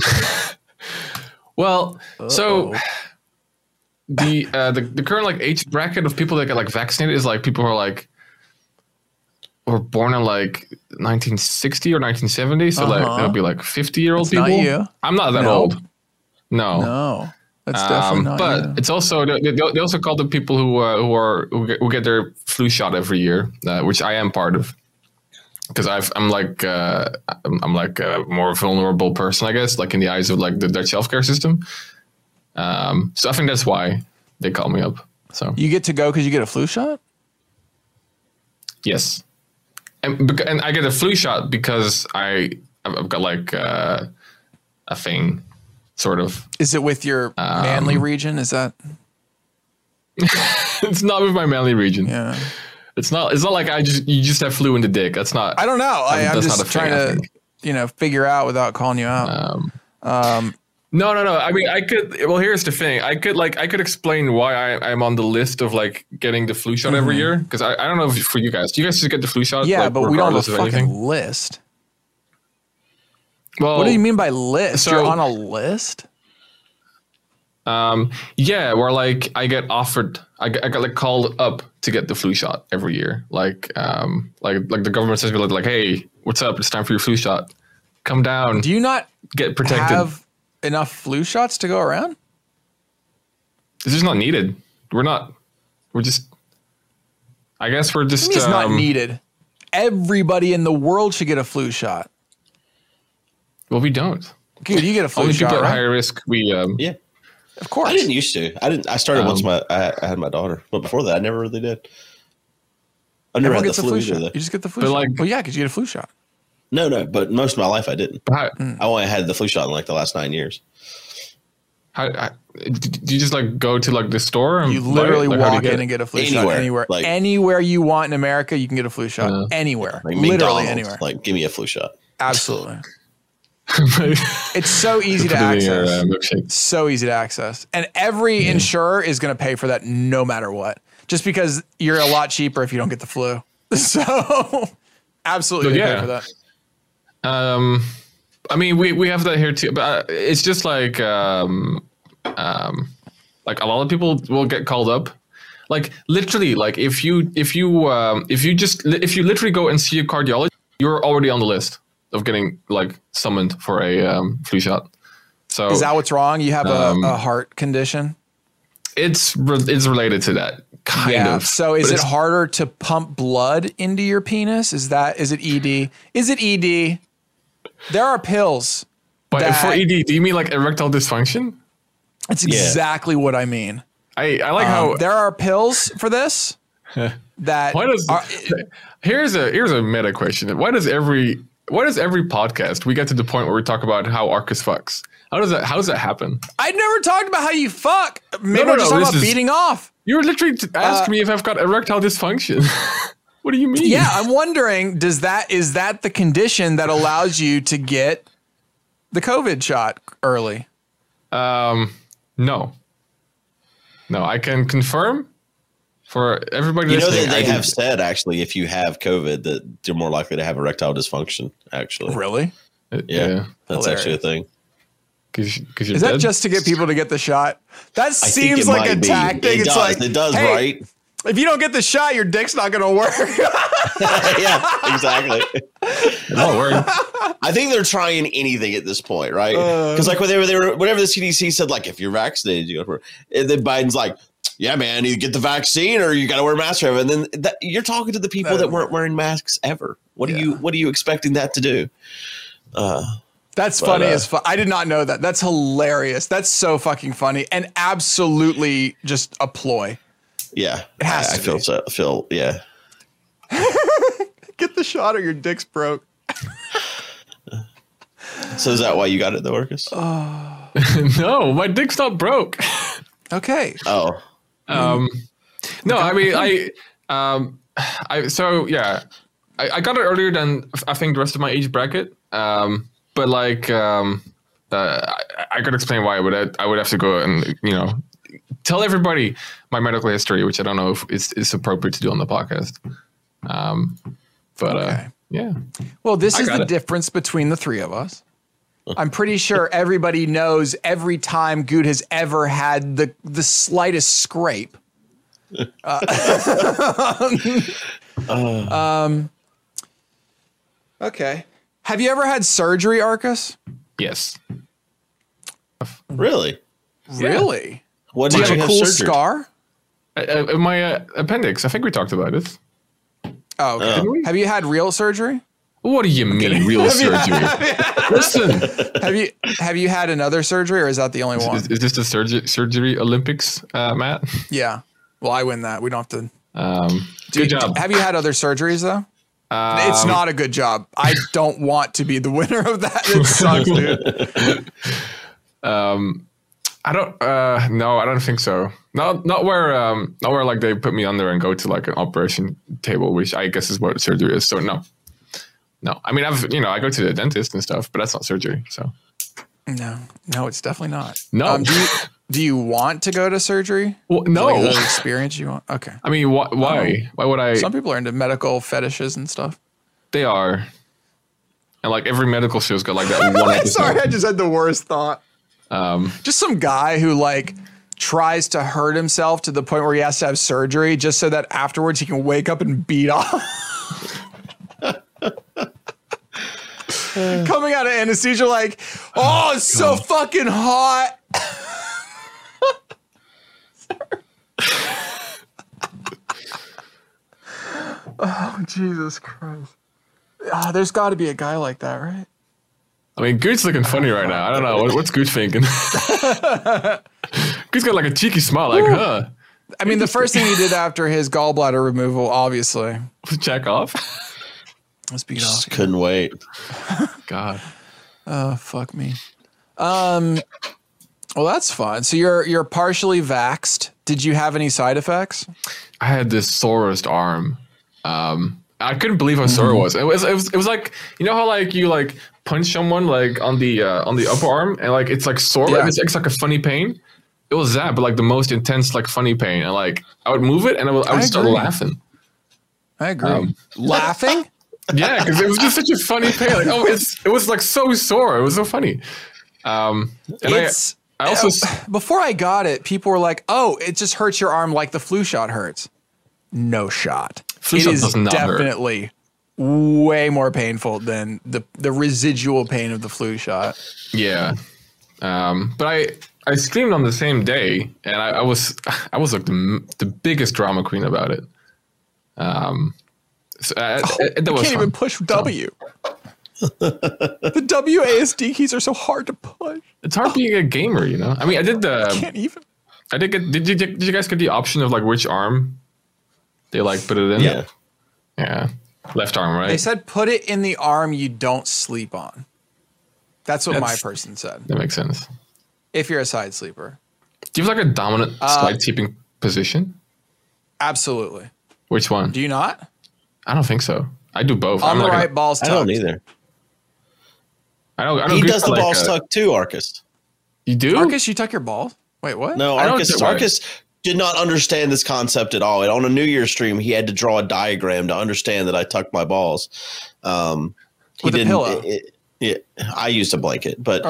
the current like age bracket of people that get like vaccinated is like people who are like. Were born in like 1960 or 1970, so like that would be like 50-year-old people. Not you. I'm not that old. No, that's definitely not. But you. It's also they also call the people who get their flu shot every year, which I am part of, because I'm like a more vulnerable person, I guess, like in the eyes of like the Dutch healthcare system. So I think that's why they call me up. So you get to go because you get a flu shot. Yes. And I get a flu shot because I've got like a thing, sort of. Is it with your manly region? Is that? It's not with my manly region. Yeah. It's not like you just have flu in the dick. That's not. I don't know. I'm just trying to figure out without calling you out. No. I mean, I could. Well, here's the thing. I could explain why I'm on the list of like getting the flu shot every year, because I don't know if for you guys. Do you guys just get the flu shot? Yeah, like, but we don't have a fucking list. Well, what do you mean by list? So, you're on a list. Yeah, where like I get offered, I got like called up to get the flu shot every year. Like the government says, like, hey, what's up? It's time for your flu shot. Come down. Do you not get protected? Enough flu shots to go around? It's just not needed. We're not We're just, I guess we're just. It's not needed. Everybody in the world should get a flu shot. Well, we don't. Dude, you get a flu shot. Only people at high risk. We yeah, of course. I didn't used to. I didn't. I started once I had my daughter, but before that, I never really did. I never had the flu either. You just get the flu shot. Like, well, yeah, because you get a flu shot. No, no, but most of my life I didn't. I only had the flu shot in like the last 9 years. Do you just like go to like the store? And you literally walk in and get a flu shot anywhere. Like, anywhere you want in America, you can get a flu shot. Anywhere. Like literally anywhere. Like, give me a flu shot. Absolutely. It's so easy to access. So easy to access. And every insurer is going to pay for that no matter what. Just because you're a lot cheaper if you don't get the flu. So absolutely going to pay for that. I mean, we have that here too, but it's just like a lot of people will get called up, like literally, like if you literally go and see a cardiologist, you're already on the list of getting like summoned for a flu shot. So is that what's wrong? You have a heart condition. It's related to that kind of. So is it harder to pump blood into your penis? Is it ED? Is it ED? There are pills. But for ED, do you mean like erectile dysfunction? That's exactly what I mean. I like how there are pills for this. That here's a meta question. Why does every podcast we get to the point where we talk about how Arcus fucks? How does that happen? I never talked about how you fuck. Maybe we're just talking about beating off. You were literally asking me if I've got erectile dysfunction. What do you mean? Yeah, I'm wondering, is that the condition that allows you to get the COVID shot early? No, I can confirm for everybody listening. That they have said, actually, if you have COVID, that you're more likely to have erectile dysfunction, actually. Really? Yeah. That's actually a thing. Is that just to get people to get the shot? That seems like a tactic. It does, hey, right? If you don't get the shot, your dick's not going to work. Yeah, exactly. No work. I think they're trying anything at this point, right? Because like whenever the CDC said, like, if you're vaccinated, you go. And then Biden's like, yeah, man, you get the vaccine or you got to wear masks forever. And then you're talking to the people that weren't wearing masks ever. What are you expecting that to do? That's funny as fuck. I did not know that. That's hilarious. That's so fucking funny and absolutely just a ploy. Yeah, it has to be. I feel yeah. Get the shot or your dick's broke. So is that why you got it though, Orcus? No, my dick's not broke. Okay. Oh. No, I mean I got it earlier than I think the rest of my age bracket. But like I could explain why, but I would have to go and tell everybody my medical history, which I don't know if it's appropriate to do on the podcast. Yeah. Well, this is the difference between the three of us. I'm pretty sure everybody knows every time Good has ever had the slightest scrape. Okay. Have you ever had surgery, Arcus? Yes. Really? Yeah. Really? What did you have a cool scar? My appendix. I think we talked about it. Oh, okay. Have you had real surgery? What do you mean real surgery? Listen. Have you had another surgery, or is that the only one? Is this the surgery Olympics, Matt? Yeah. Well, I win that. We don't have to. Good job. Have you had other surgeries though? It's not a good job. I don't want to be the winner of that. It sucks, dude. I don't think so. Not where like they put me under and go to like an operation table, which I guess is what surgery is. So no. I mean, I go to the dentist and stuff, but that's not surgery. So no, it's definitely not. No. Do you want to go to surgery? Well, no. Like the experience you want. Okay. I mean, why? Why would I? Some people are into medical fetishes and stuff. They are. And like every medical show's got like that one episode. Sorry, I just had the worst thought. Just some guy who like tries to hurt himself to the point where he has to have surgery just so that afterwards he can wake up and beat off. Coming out of anesthesia like, oh, it's so fucking hot. Oh, Jesus Christ. Oh, there's got to be a guy like that, right? I mean, Goot's looking funny right now. I don't know. What's Goot thinking? Goot's got like a cheeky smile, like, ooh. Huh? I mean, the first thing he did after his gallbladder removal, obviously. Check off? Let's beat off. Couldn't wait. God. Oh, fuck me. Well, that's fun. So you're partially vaxxed. Did you have any side effects? I had this sorest arm. I couldn't believe how sore it was. It was like, you know how like you like punch someone like on the upper arm and like it's like sore. Yeah. It's like a funny pain. It was that, but like the most intense like funny pain. And like I would move it and I would start laughing. I agree. Laughing? Yeah, because it was just such a funny pain. Like it was like so sore. It was so funny. And I also before I got it, people were like, "Oh, it just hurts your arm like the flu shot hurts." No shot. It is definitely way more painful than the residual pain of the flu shot. Yeah, but I streamed on the same day, and I was like the biggest drama queen about it. That was I can't even push W. The WASD keys are so hard to push. It's hard being a gamer, you know. I mean, I did the. I can't even. I did get. Did you guys get the option of like which arm? They like put it in. Yeah. Yeah. Left arm, right? They said put it in the arm you don't sleep on. That's what my person said. That makes sense. If you're a side sleeper. Do you have like a dominant side sleeping position? Absolutely. Which one? Do you not? I don't think so. I do both. On I'm the like right a, balls tucked. I don't either. I don't he does the like balls tucked too, Arcus. You do? Arcus, you tuck your balls? Wait, what? No, Arcus did not understand this concept at all. And on a New Year's stream, he had to draw a diagram to understand that I tucked my balls. With a pillow. I used a blanket, but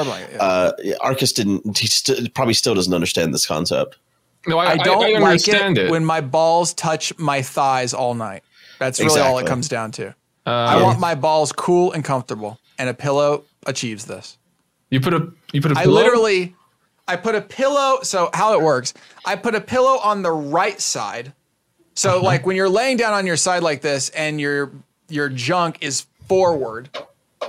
Arcus didn't. He probably still doesn't understand this concept. No, I don't like it when my balls touch my thighs all night. That's really all it comes down to. I want my balls cool and comfortable, and a pillow achieves this. You put a pillow? I put a pillow. So how it works, I put a pillow on the right side. So like when you're laying down on your side like this and your junk is forward,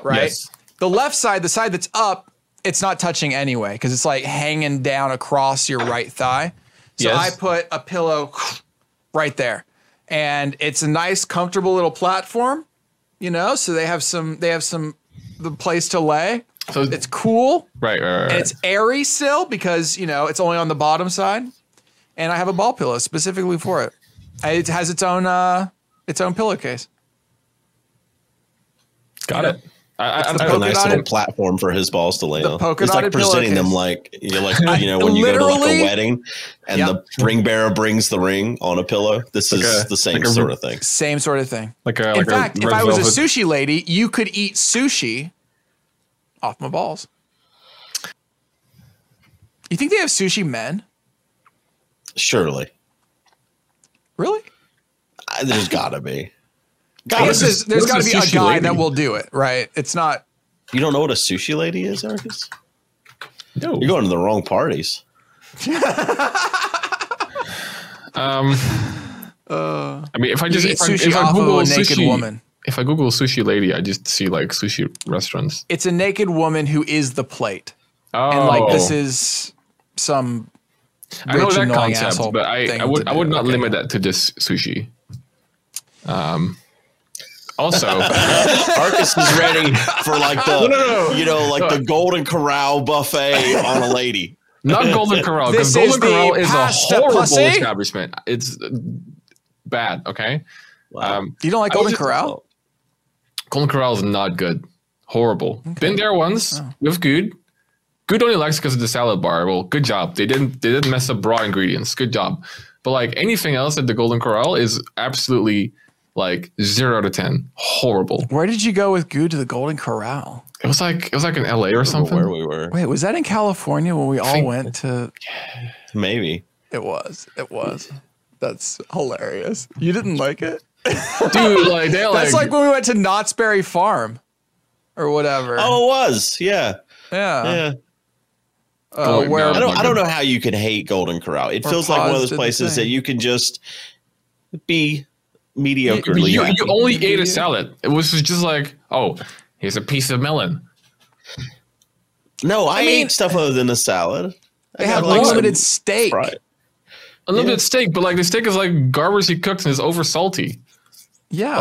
right? Yes. The left side, the side that's up, it's not touching anyway because it's like hanging down across your right thigh. So yes. I put a pillow right there. And it's a nice, comfortable little platform, you know, so they have the place to lay. So it's cool. Right. And it's airy still because, you know, it's only on the bottom side. And I have a ball pillow specifically for it. It has its own pillowcase. Got it. I have a nice little platform for his balls to lay on. It's like presenting them like, when you go to like a wedding and the ring bearer brings the ring on a pillow. This is the same sort of thing. Same sort of thing. In fact, if I was a sushi lady, you could eat sushi off my balls. You think they have sushi men? Surely. Really? There's gotta be. There's gotta be a guy that will do it, right? It's not. You don't know what a sushi lady is, Arcus? No. You're going to the wrong parties. I mean, if I just if I Google a naked woman. If I Google sushi lady, I just see like sushi restaurants. It's a naked woman who is the plate. Oh. And like this is some rich, I know that concept, but I would not limit that to just sushi. Also, Arcus is ready for like the the Golden Corral buffet on a lady. Not Golden Corral, because Golden Corral is a horrible establishment. It's bad, okay? Wow. You don't like Golden Corral? Golden Corral is not good. Horrible. Okay. Been there once with Good. Good only likes because of the salad bar. Well, good job. They didn't mess up raw ingredients. Good job. But like anything else at the Golden Corral is absolutely like 0 to 10. Horrible. Where did you go with Good to the Golden Corral? It was like in LA or something. Where we were. Wait, was that in California when we all went to? Maybe. It was. That's hilarious. You didn't like it? Dude, like that's like when we went to Knott's Berry Farm or whatever. Oh, it was. Yeah. I don't know how you could hate Golden Corral. It feels like one of those places that you can just be mediocrely. You only ate a salad. It was just like, oh, here's a piece of melon. No, I mean, ate stuff other than a salad. They have like unlimited steak. Fried. Unlimited steak, but like the steak is like garbage he cooked and it's over salty. Yeah.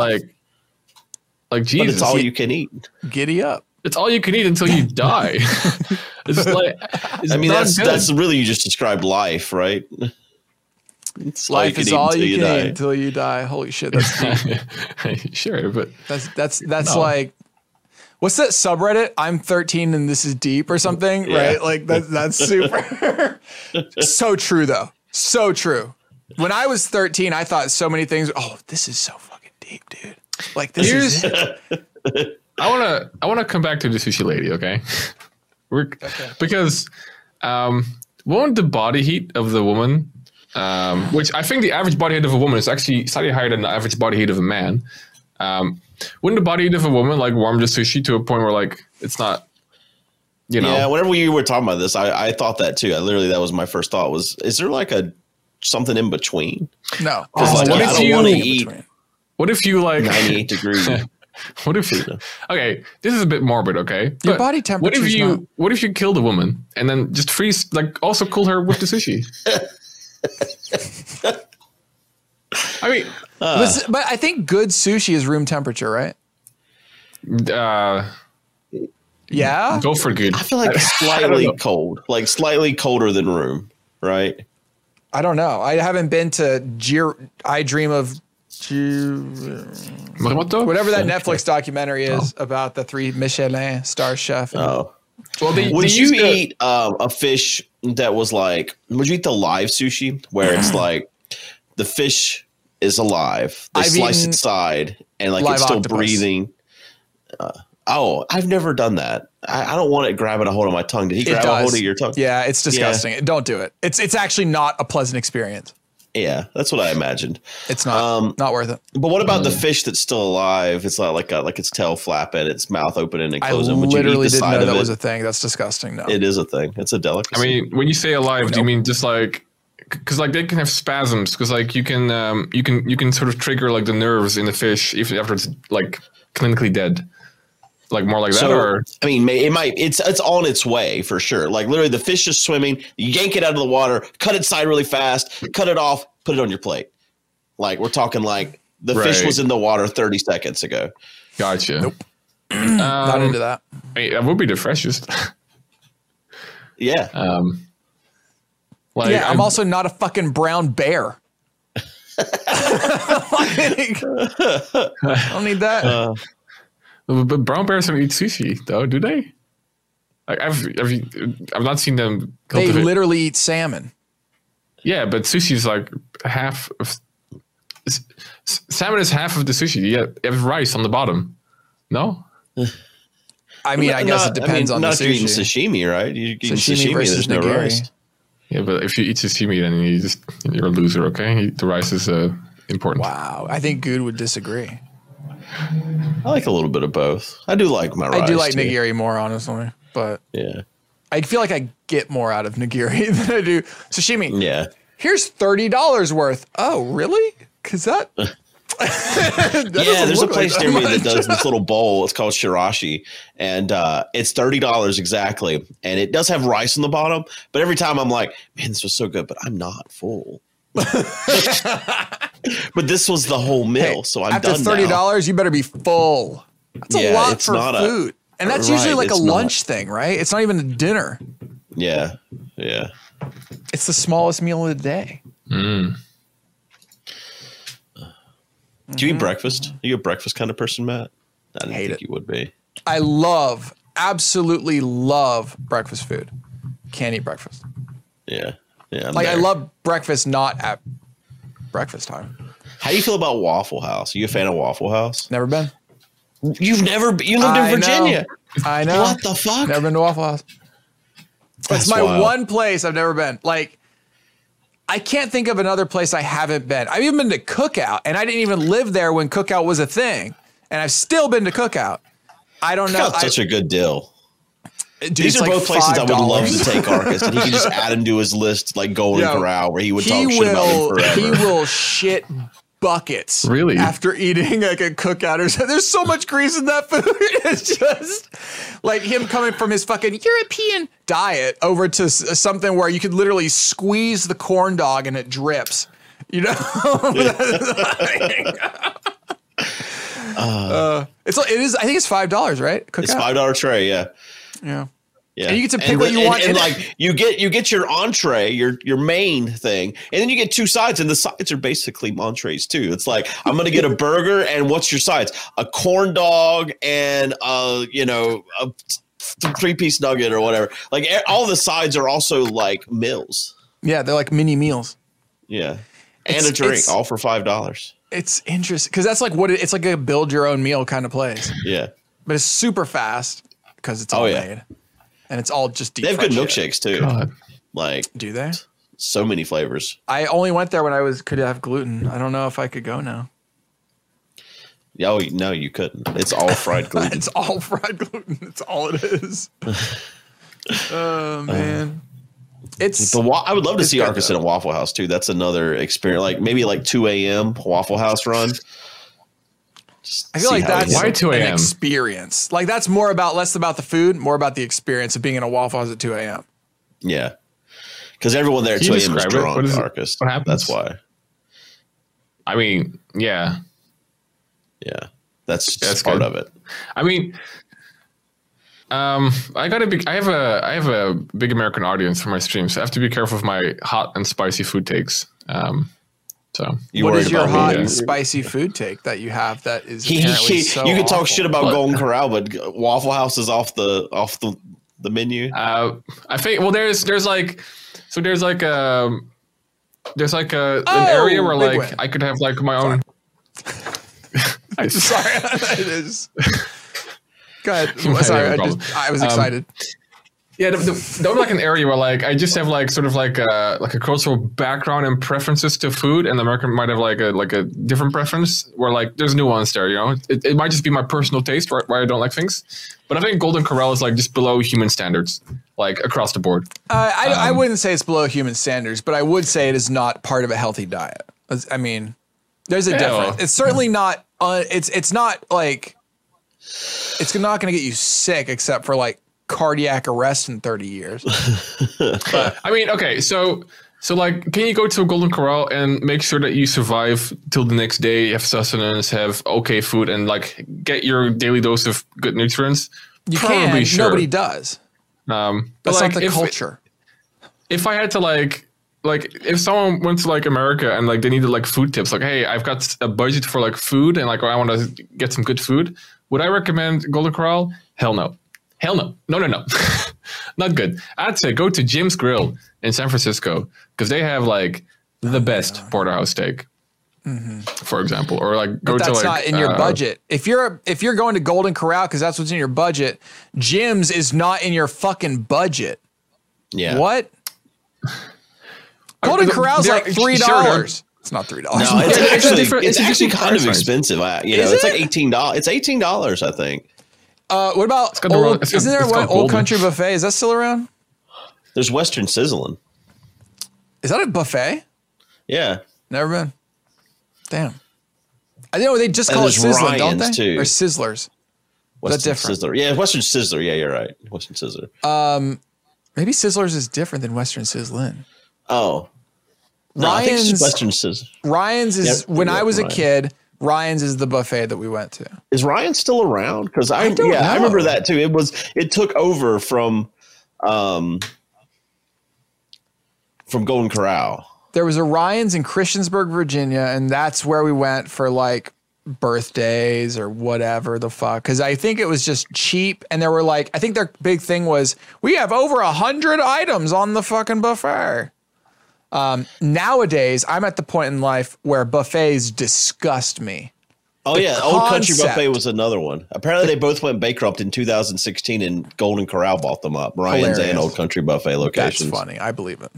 Like Jesus. But it's all you can eat. Giddy up. It's all you can eat until you die. It's like, I mean, that's really, you just described life, right? It's life is all you can eat until you die. Holy shit, that's deep. Sure, but that's no. Like, what's that subreddit? I'm 13 and this is deep or something, right? Like that's super. So true though. So true. When I was 13, I thought so many things. Oh, this is so fucking deep, dude. Like this is it. I wanna come back to the sushi lady, okay? Because won't the body heat of the woman, which I think the average body heat of a woman is actually slightly higher than the average body heat of a man. Wouldn't the body heat of a woman like warm the sushi to a point where like it's not, you know? Yeah, whenever we were talking about this, I thought that too. That was my first thought was, is there like a something in between? No. Like, what if you want to eat? What if you like 98 degrees? What if you? Okay, this is a bit morbid. Okay, your body temperature. What if you? What if you killed a woman and then just freeze? Like also cool her with the sushi. I mean, but I think good sushi is room temperature, right? Yeah, go for good. I feel like slightly cold, like slightly colder than room, right? I don't know. I haven't been to I Dream of Marumoto? Whatever that Netflix documentary is about the 3 Michelin star chef. Oh, well, would you eat a fish that was like? Would you eat the live sushi where it's like the fish is alive, they slice its side, and like it's still breathing? Oh, I've never done that. I don't want it grabbing a hold of my tongue. Did he grab a hold of your tongue? Yeah, it's disgusting. Yeah. Don't do it. It's actually not a pleasant experience. Yeah, that's what I imagined. It's not worth it. But what about the fish that's still alive? It's not like its tail flapping, its mouth opening and closing. I literally didn't know that was a thing. That's disgusting. No, it is a thing. It's a delicacy. I mean, when you say alive, do you mean just like? Because like they can have spasms. Because like you can sort of trigger like the nerves in the fish if after it's like clinically dead. Like more like that, so, or I mean, it might. It's on its way for sure. Like literally, the fish is swimming. You yank it out of the water, cut its side really fast, cut it off, put it on your plate. Like we're talking, like the fish was in the water 30 seconds ago. Gotcha. Nope. Not into that. I mean, that would be the freshest. Yeah. Like, yeah, I'm also not a fucking brown bear. I don't need that. But brown bears don't eat sushi, though, do they? Like I've not seen them. Cultivate. They literally eat salmon. Yeah, but sushi is like half of salmon is half of the sushi. You have rice on the bottom. No, I mean I guess it depends on the sushi. You're eating sashimi, right? You're eating sashimi versus there's no rice. Yeah, but if you eat sashimi, then you're a loser. Okay, the rice is important. Wow, I think Good would disagree. I like a little bit of both. I do like my rice. I do like nigiri more, honestly. But yeah, I feel like I get more out of nigiri than I do sashimi. Yeah. Here's $30 worth. Oh, really? Because that. That yeah, there's a place near me that does this little bowl. It's called Shirashi, and it's $30 exactly. And it does have rice on the bottom. But every time I'm like, man, this was so good, but I'm not full. But this was the whole meal, hey, so I'm after done. After $30, you better be full. That's a lot for food, and that's usually like a lunch thing, right? It's not even a dinner. Yeah, yeah. It's the smallest meal of the day. Mm. Do you eat breakfast? Are you a breakfast kind of person, Matt? I didn't think you would be. I love, absolutely love breakfast food. Can't eat breakfast. Yeah, yeah. I'm like there. I love breakfast, not at breakfast time. How do you feel about Waffle House? Are you a fan of Waffle House? Never been. You've never been? You lived in Virginia. I know. What the fuck? Never been to Waffle House. That's my one place I've never been. Like, I can't think of another place I haven't been. I've even been to Cookout, and I didn't even live there when Cookout was a thing. And I've still been to Cookout. I don't know. Such a good deal. Dude, these are like both places I would love to take Arcus, and he could just add him to his list, like Golden Corral, where he would talk shit about him forever. He will shit buckets. Really? After eating like a cookout or something. There's so much grease in that food. It's just like him coming from his fucking European diet over to something where you could literally squeeze the corn dog and it drips. You know? It is. I think it's $5, right? Cookout. It's $5 tray. Yeah. Yeah. Yeah. And you get to pick what you want. And like you get your entree, your main thing, and then you get two sides, and the sides are basically entrees too. It's like I'm gonna get a burger, and what's your sides? A corn dog and a three-piece nugget or whatever. Like all the sides are also like meals. Yeah, they're like mini meals. Yeah, and a drink, all for $5. It's interesting because that's like it's like a build your own meal kind of place. Yeah, but it's super fast because it's all made. And it's all just deep. They have good milkshakes too. God. Like, do they? So many flavors. I only went there when could have gluten. I don't know if I could go now. Oh, no, you couldn't. It's all fried gluten. It's all fried gluten. It's all it is. Oh man, I would love to see Arcus in a Waffle House too. That's another experience. Like maybe like 2 a.m. Waffle House run. I feel like that's an experience. Like that's less about the food, more about the experience of being in a Waffle House at 2 a.m. Yeah. Because everyone there at 2 a.m. is drunk, Marcus. What happens? That's why. I mean, yeah. Yeah. That's part of it. I mean, I have a big American audience for my streams, so I have to be careful of my hot and spicy food takes. So what is your hot and spicy food take that you have that is so you can talk shit about Golden Corral, but Waffle House is off the menu. I think there's an area where like win. I could have like my own. I'm sorry, it is. Go ahead. Sorry, I was excited. Yeah, there was like an area where like I just have like sort of like a cultural background and preferences to food, and the American might have like a different preference where like there's nuance there, you know. It might just be my personal taste where I don't like things, but I think Golden Corral is like just below human standards, like across the board. I wouldn't say it's below human standards, but I would say it is not part of a healthy diet. I mean, there's a difference. It's certainly not. It's not like it's not going to get you sick, except for like cardiac arrest in 30 years. I mean, okay, so like, can you go to a Golden Corral and make sure that you survive till the next day, have sustenance, have okay food, and like get your daily dose of good nutrients? You can. Sure. Nobody does. That's like not the culture. If I had to like if someone went to like America and like they needed like food tips, like, hey, I've got a budget for like food and like I want to get some good food, would I recommend Golden Corral? Hell no. Hell no. No. Not good. I'd say go to Jim's Grill in San Francisco because they have like the best porterhouse steak, for example. Or like go to like. That's not in your budget. If you're going to Golden Corral because that's what's in your budget, Jim's is not in your fucking budget. Yeah. What? Golden Corral's like $3. Sure, it's not $3. No, it's actually kind of expensive. It's like $18. It's $18, I think. What about Old Country Buffet? Is that still around? There's Western Sizzling. Is that a buffet? Yeah. Never been. Damn. I know they just call it Sizzling, don't they? Too. Or Sizzlers. Is that different? Sizzler. Yeah, Western Sizzler. Yeah, you're right. Western Sizzler. Maybe Sizzlers is different than Western Sizzlin'. Oh. No, I think it's Western Sizzler. Ryan's is when I was a kid. Ryan's is the buffet that we went to. Is Ryan still around? Because I remember that too. It took over from Golden Corral. There was a Ryan's in Christiansburg, Virginia, and that's where we went for like birthdays or whatever the fuck. Because I think it was just cheap, and there were like I think their big thing was we have over 100 items on the fucking buffet. Nowadays, I'm at the point in life where buffets disgust me. Oh, yeah. Old Country Buffet was another one. Apparently, they both went bankrupt in 2016 and Golden Corral bought them up. Ryan's and Old Country Buffet locations. That's funny. I believe it.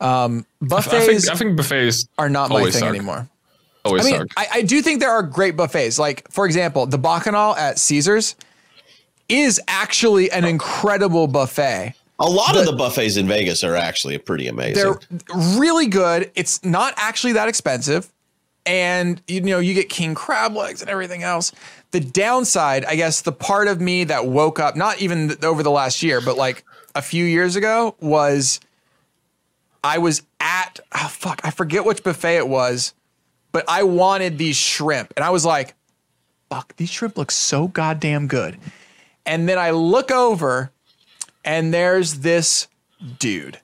Buffets I think buffets are not my thing anymore. I mean, I do think there are great buffets. Like, for example, the Bacchanal at Caesars is actually an incredible buffet. A lot of the buffets in Vegas are actually pretty amazing. They're really good. It's not actually that expensive. And, you know, you get king crab legs and everything else. The downside, I guess, the part of me that woke up, not even over the last year, but like a few years ago, was I was at, oh, fuck, I forget which buffet it was, but I wanted these shrimp. And I was like, fuck, these shrimp look so goddamn good. And then I look over and there's this dude.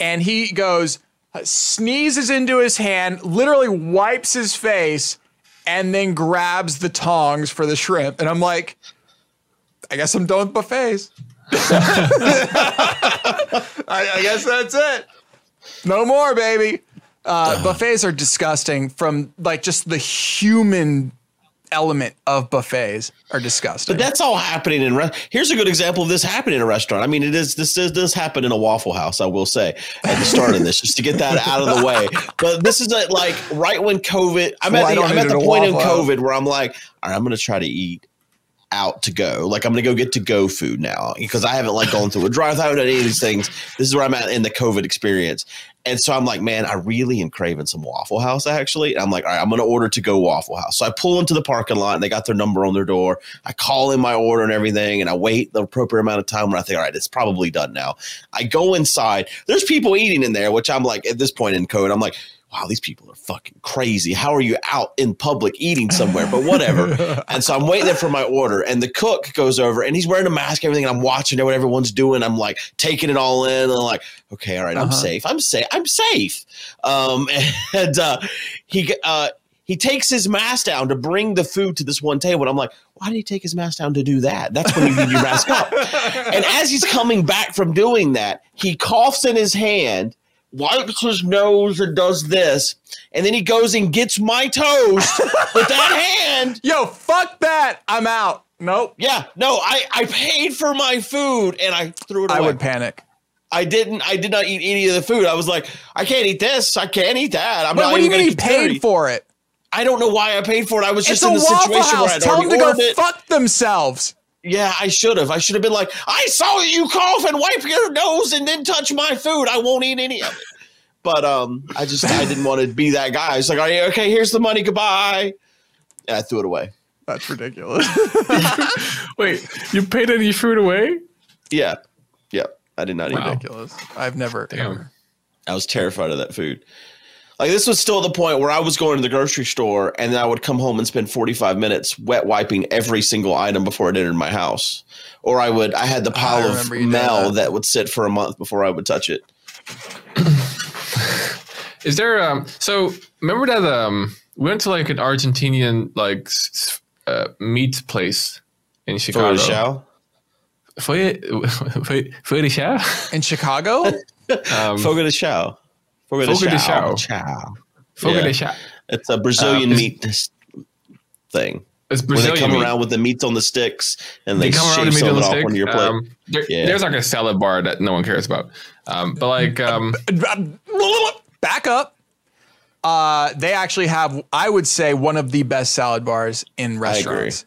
And he goes, sneezes into his hand, literally wipes his face, and then grabs the tongs for the shrimp. And I'm like, I guess I'm done with buffets. I guess that's it. No more, baby. Buffets are disgusting. From like just the human element of buffets are disgusting. But that's all happening in here's a good example of this happening in a restaurant. I mean, it is this happened in a Waffle House, I will say, at the start of this, just to get that out of the way. But this is like right when COVID, I'm at the point in COVID where I'm like, all right, I'm going to try to eat out to go. Like I'm going to go get to go food now because I haven't like gone through a drive. I haven't done any of these things. This is where I'm at in the COVID experience. And so I'm like, man, I really am craving some Waffle House, actually. And I'm like, all right, I'm going to order to go Waffle House. So I pull into the parking lot and they got their number on their door. I call in my order and everything. And I wait the appropriate amount of time where I think, all right, it's probably done now. I go inside. There's people eating in there, which I'm like, at this point in code, I'm like, wow, these people are fucking crazy. How are you out in public eating somewhere? But whatever. And so I'm waiting there for my order. And the cook goes over and he's wearing a mask and everything. And I'm watching what everyone's doing. I'm like taking it all in. And I'm like, okay, all right, I'm safe. I'm safe. He takes his mask down to bring the food to this one table. And I'm like, why did he take his mask down to do that? That's when you need your mask up. And as he's coming back from doing that, he coughs in his hand, wipes his nose and does this, and then he goes and gets my toast with that hand. Yo, fuck that. I'm out. Nope. Yeah, no, I paid for my food and I threw it away. I would panic. I did not eat any of the food. I was like, I can't eat this. I can't eat that. I'm not even going to continue. What do you mean he paid for it? I don't know why I paid for it. I was just in the situation where I'd already ordered it. Tell them to go fuck themselves. Yeah, I should have. I should have been like, I saw you cough and wipe your nose and then touch my food. I won't eat any of it. But I didn't want to be that guy. It's like, okay, here's the money. Goodbye. And I threw it away. That's ridiculous. Wait, you paid any food away? Yeah. Yeah. I did not eat it. Ridiculous. I've never. Damn. Ever. I was terrified of that food. Like this was still the point where I was going to the grocery store and then I would come home and spend 45 minutes wet wiping every single item before it entered my house. Or I had the pile of mail that would sit for a month before I would touch it. Is there so remember that we went to like an Argentinian like meat place in Chicago. Fogo de Chão? In Chicago? Fogo de Chão. Fogo de Chão. It's a Brazilian meat thing. It's Brazilian. When they come around with the meat on the sticks and they come around with the meat on the sticks. Your plate. There's like a salad bar that no one cares about. But like, back up. They actually have, I would say, one of the best salad bars in restaurants.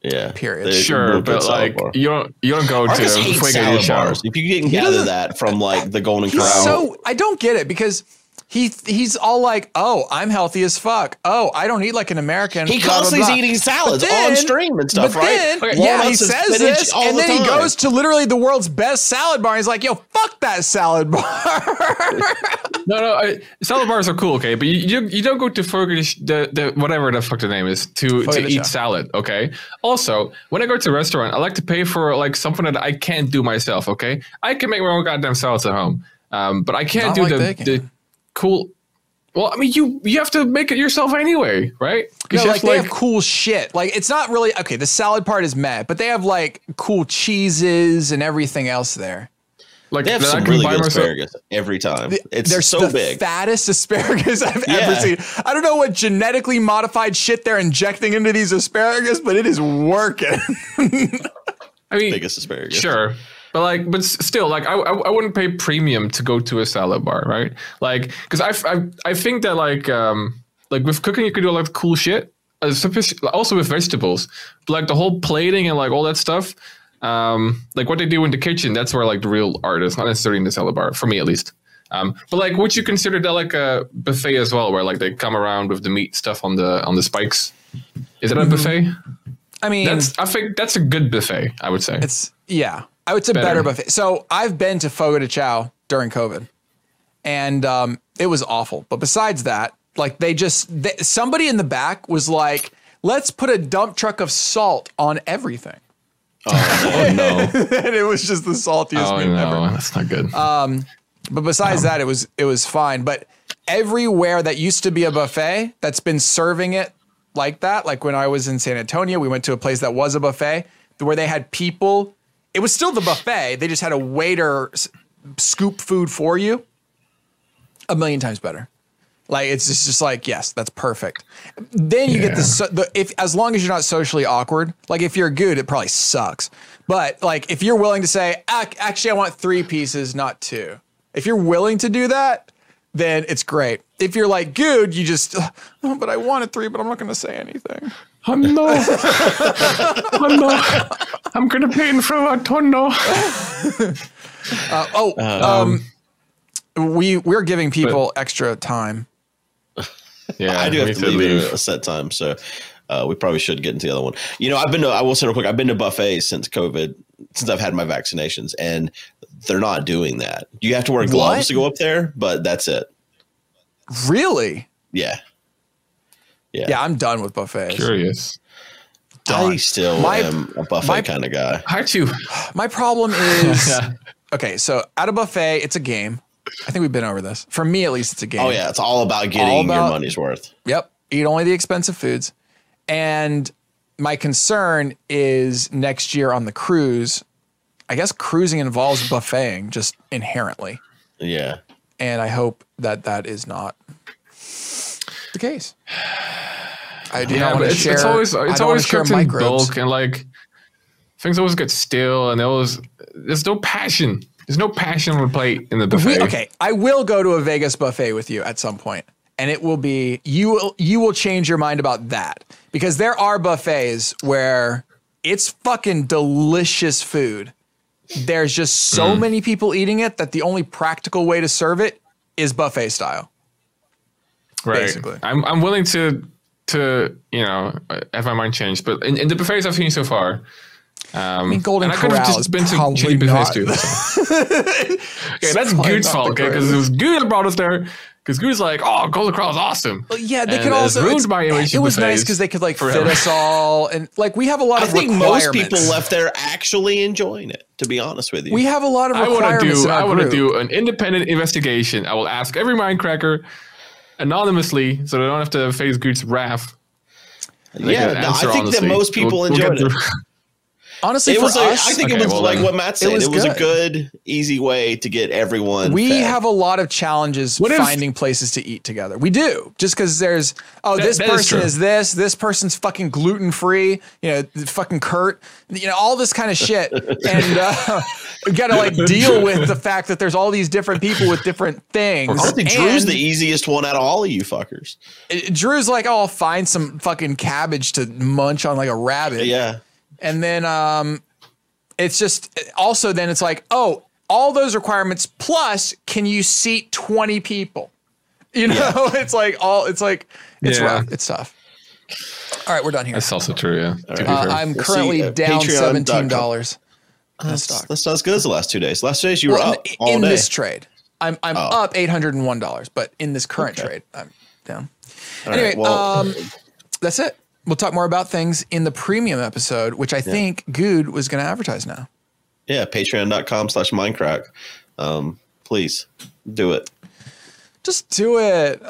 Yeah. Period. Sure, but like bar. you don't go to Fuego de Chão. If you can gather that from like the Golden Corral. So I don't get it because he's all like, "Oh, I'm healthy as fuck. Oh, I don't eat like an American." He constantly is eating salads on stream and stuff, right? Yeah, he says this, and then he goes to literally the world's best salad bar. And he's like, "Yo, fuck that salad bar." No, salad bars are cool, okay, but you don't go to Fogo de Chão, the whatever the fuck the name is to eat salad, okay. Also, when I go to a restaurant, I like to pay for like something that I can't do myself, okay. I can make my own goddamn salads at home, but I can't do the cool. Well, I mean, you have to make it yourself anyway, right? No, like they have cool shit. Like it's not really okay. The salad part is mad, but they have like cool cheeses and everything else there. Like they have some really good asparagus every time. They're so big. Fattest asparagus I've ever seen. I don't know what genetically modified shit they're injecting into these asparagus, but it is working. I mean, biggest asparagus. Sure. But like, but still, like, I wouldn't pay premium to go to a salad bar, right? Like, because I think that like with cooking, you could do a lot of cool shit. Also with vegetables, but like the whole plating and like all that stuff, like what they do in the kitchen, that's where like the real art is, not necessarily in the salad bar, for me at least. But like, would you consider that like a buffet as well, where like they come around with the meat stuff on the spikes? Is it a buffet? I mean, I think that's a good buffet. I would say it's I would say better buffet. So I've been to Fogo de Chão during COVID, and it was awful. But besides that, like they just somebody in the back was like, "Let's put a dump truck of salt on everything." Oh, oh no! And it was just the saltiest meat ever. That's not good. But besides that, it was fine. But everywhere that used to be a buffet that's been serving it like that, like when I was in San Antonio, we went to a place that was a buffet where they had people. It was still the buffet. They just had a waiter scoop food for you. A million times better. Like it's just like, yes, that's perfect. Then you get the if as long as you're not socially awkward, like if you're good, it probably sucks. But like if you're willing to say, actually, I want 3 pieces, not 2. If you're willing to do that, then it's great. If you're like, good, you just, oh, but I wanted 3, but I'm not going to say anything. Oh, no. Oh, no. I'm going to pay in for a tonno. We're giving people extra time. Yeah, I do have to leave at a set time, so we probably should get into the other one. You know, I will say real quick, I've been to buffets since COVID, since I've had my vaccinations, and they're not doing that. You have to wear gloves to go up there, but that's it. Really? Yeah. Yeah. Yeah, I'm done with buffets. Curious. I still am a buffet kind of guy. Aren't you? My problem is okay, so at a buffet, it's a game. I think we've been over this. For me, at least, it's a game. Oh, yeah. It's all about getting your money's worth. Yep. Eat only the expensive foods. And my concern is next year on the cruise, I guess cruising involves buffeting just inherently. Yeah. And I hope that that is not the case. I do not want to share. It's always cooked in bulk, and like things always get stale, and there's no passion. There's no passion on the plate in the buffet. Okay, I will go to a Vegas buffet with you at some point, and it will be you will change your mind about that, because there are buffets where it's fucking delicious food. There's just so many people eating it that the only practical way to serve it is buffet style. Right. Basically. I'm willing to you know, have my mind changed, but in the buffets I've seen so far. I mean, Golden Corral. I could have just been to shitty buffets too. Okay, that's Good's fault, okay? Because it was Good that brought us there. Because Good's like, oh, Golden Corral is awesome. Well, yeah, they could also. It was nice because they could like forever. Fit us all, and like we have a lot of. I think most people left there actually enjoying it. To be honest with you, we have a lot of. I want to do an independent investigation. I will ask every Minecracker anonymously, so they don't have to face Good's wrath. Yeah, no, I think that most people enjoyed it. Honestly, it was like what Matt said. It was a good, easy way to get everyone. We have a lot of challenges finding places to eat together. We do, just because there's this person is this person's fucking gluten free, you know, fucking Kurt, you know, all this kind of shit, and we gotta like deal with the fact that there's all these different people with different things. I think Drew's the easiest one out of all of you fuckers. Drew's like, oh, I'll find some fucking cabbage to munch on like a rabbit. Yeah. And then it's just also then it's like, oh, all those requirements plus can you seat 20 people? You know, it's like rough. It's tough. All right, we're done here. That's also true. Yeah, right. I'm currently down $17. That's not as good as the last 2 days. Last 2 days you were up all in day. This trade. I'm up $801, but in this current trade, I'm down. All anyway, right, well, that's it. We'll talk more about things in the premium episode, which I think Good was going to advertise now. Yeah, patreon.com/Mindcrack. Please do it. Just do it.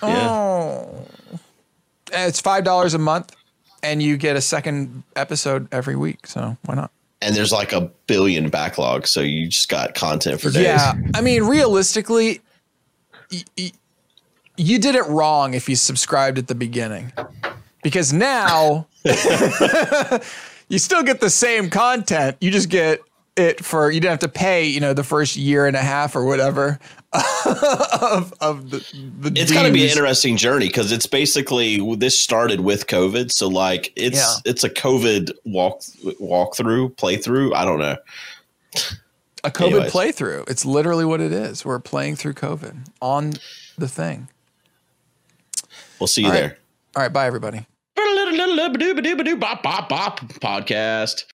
Oh. It's $5 a month, and you get a second episode every week, so why not? And there's like a billion backlog, so you just got content for days. Yeah, I mean, realistically, you did it wrong if you subscribed at the beginning, because now you still get the same content. You just get it for, you don't have to pay, you know, the first year and a half or whatever of the It's got to be an interesting journey, because it's basically, this started with COVID. So like it's a COVID walkthrough, playthrough. I don't know. A COVID playthrough. It's literally what it is. We're playing through COVID on the thing. We'll see you there. All right. Bye, everybody. Podcast.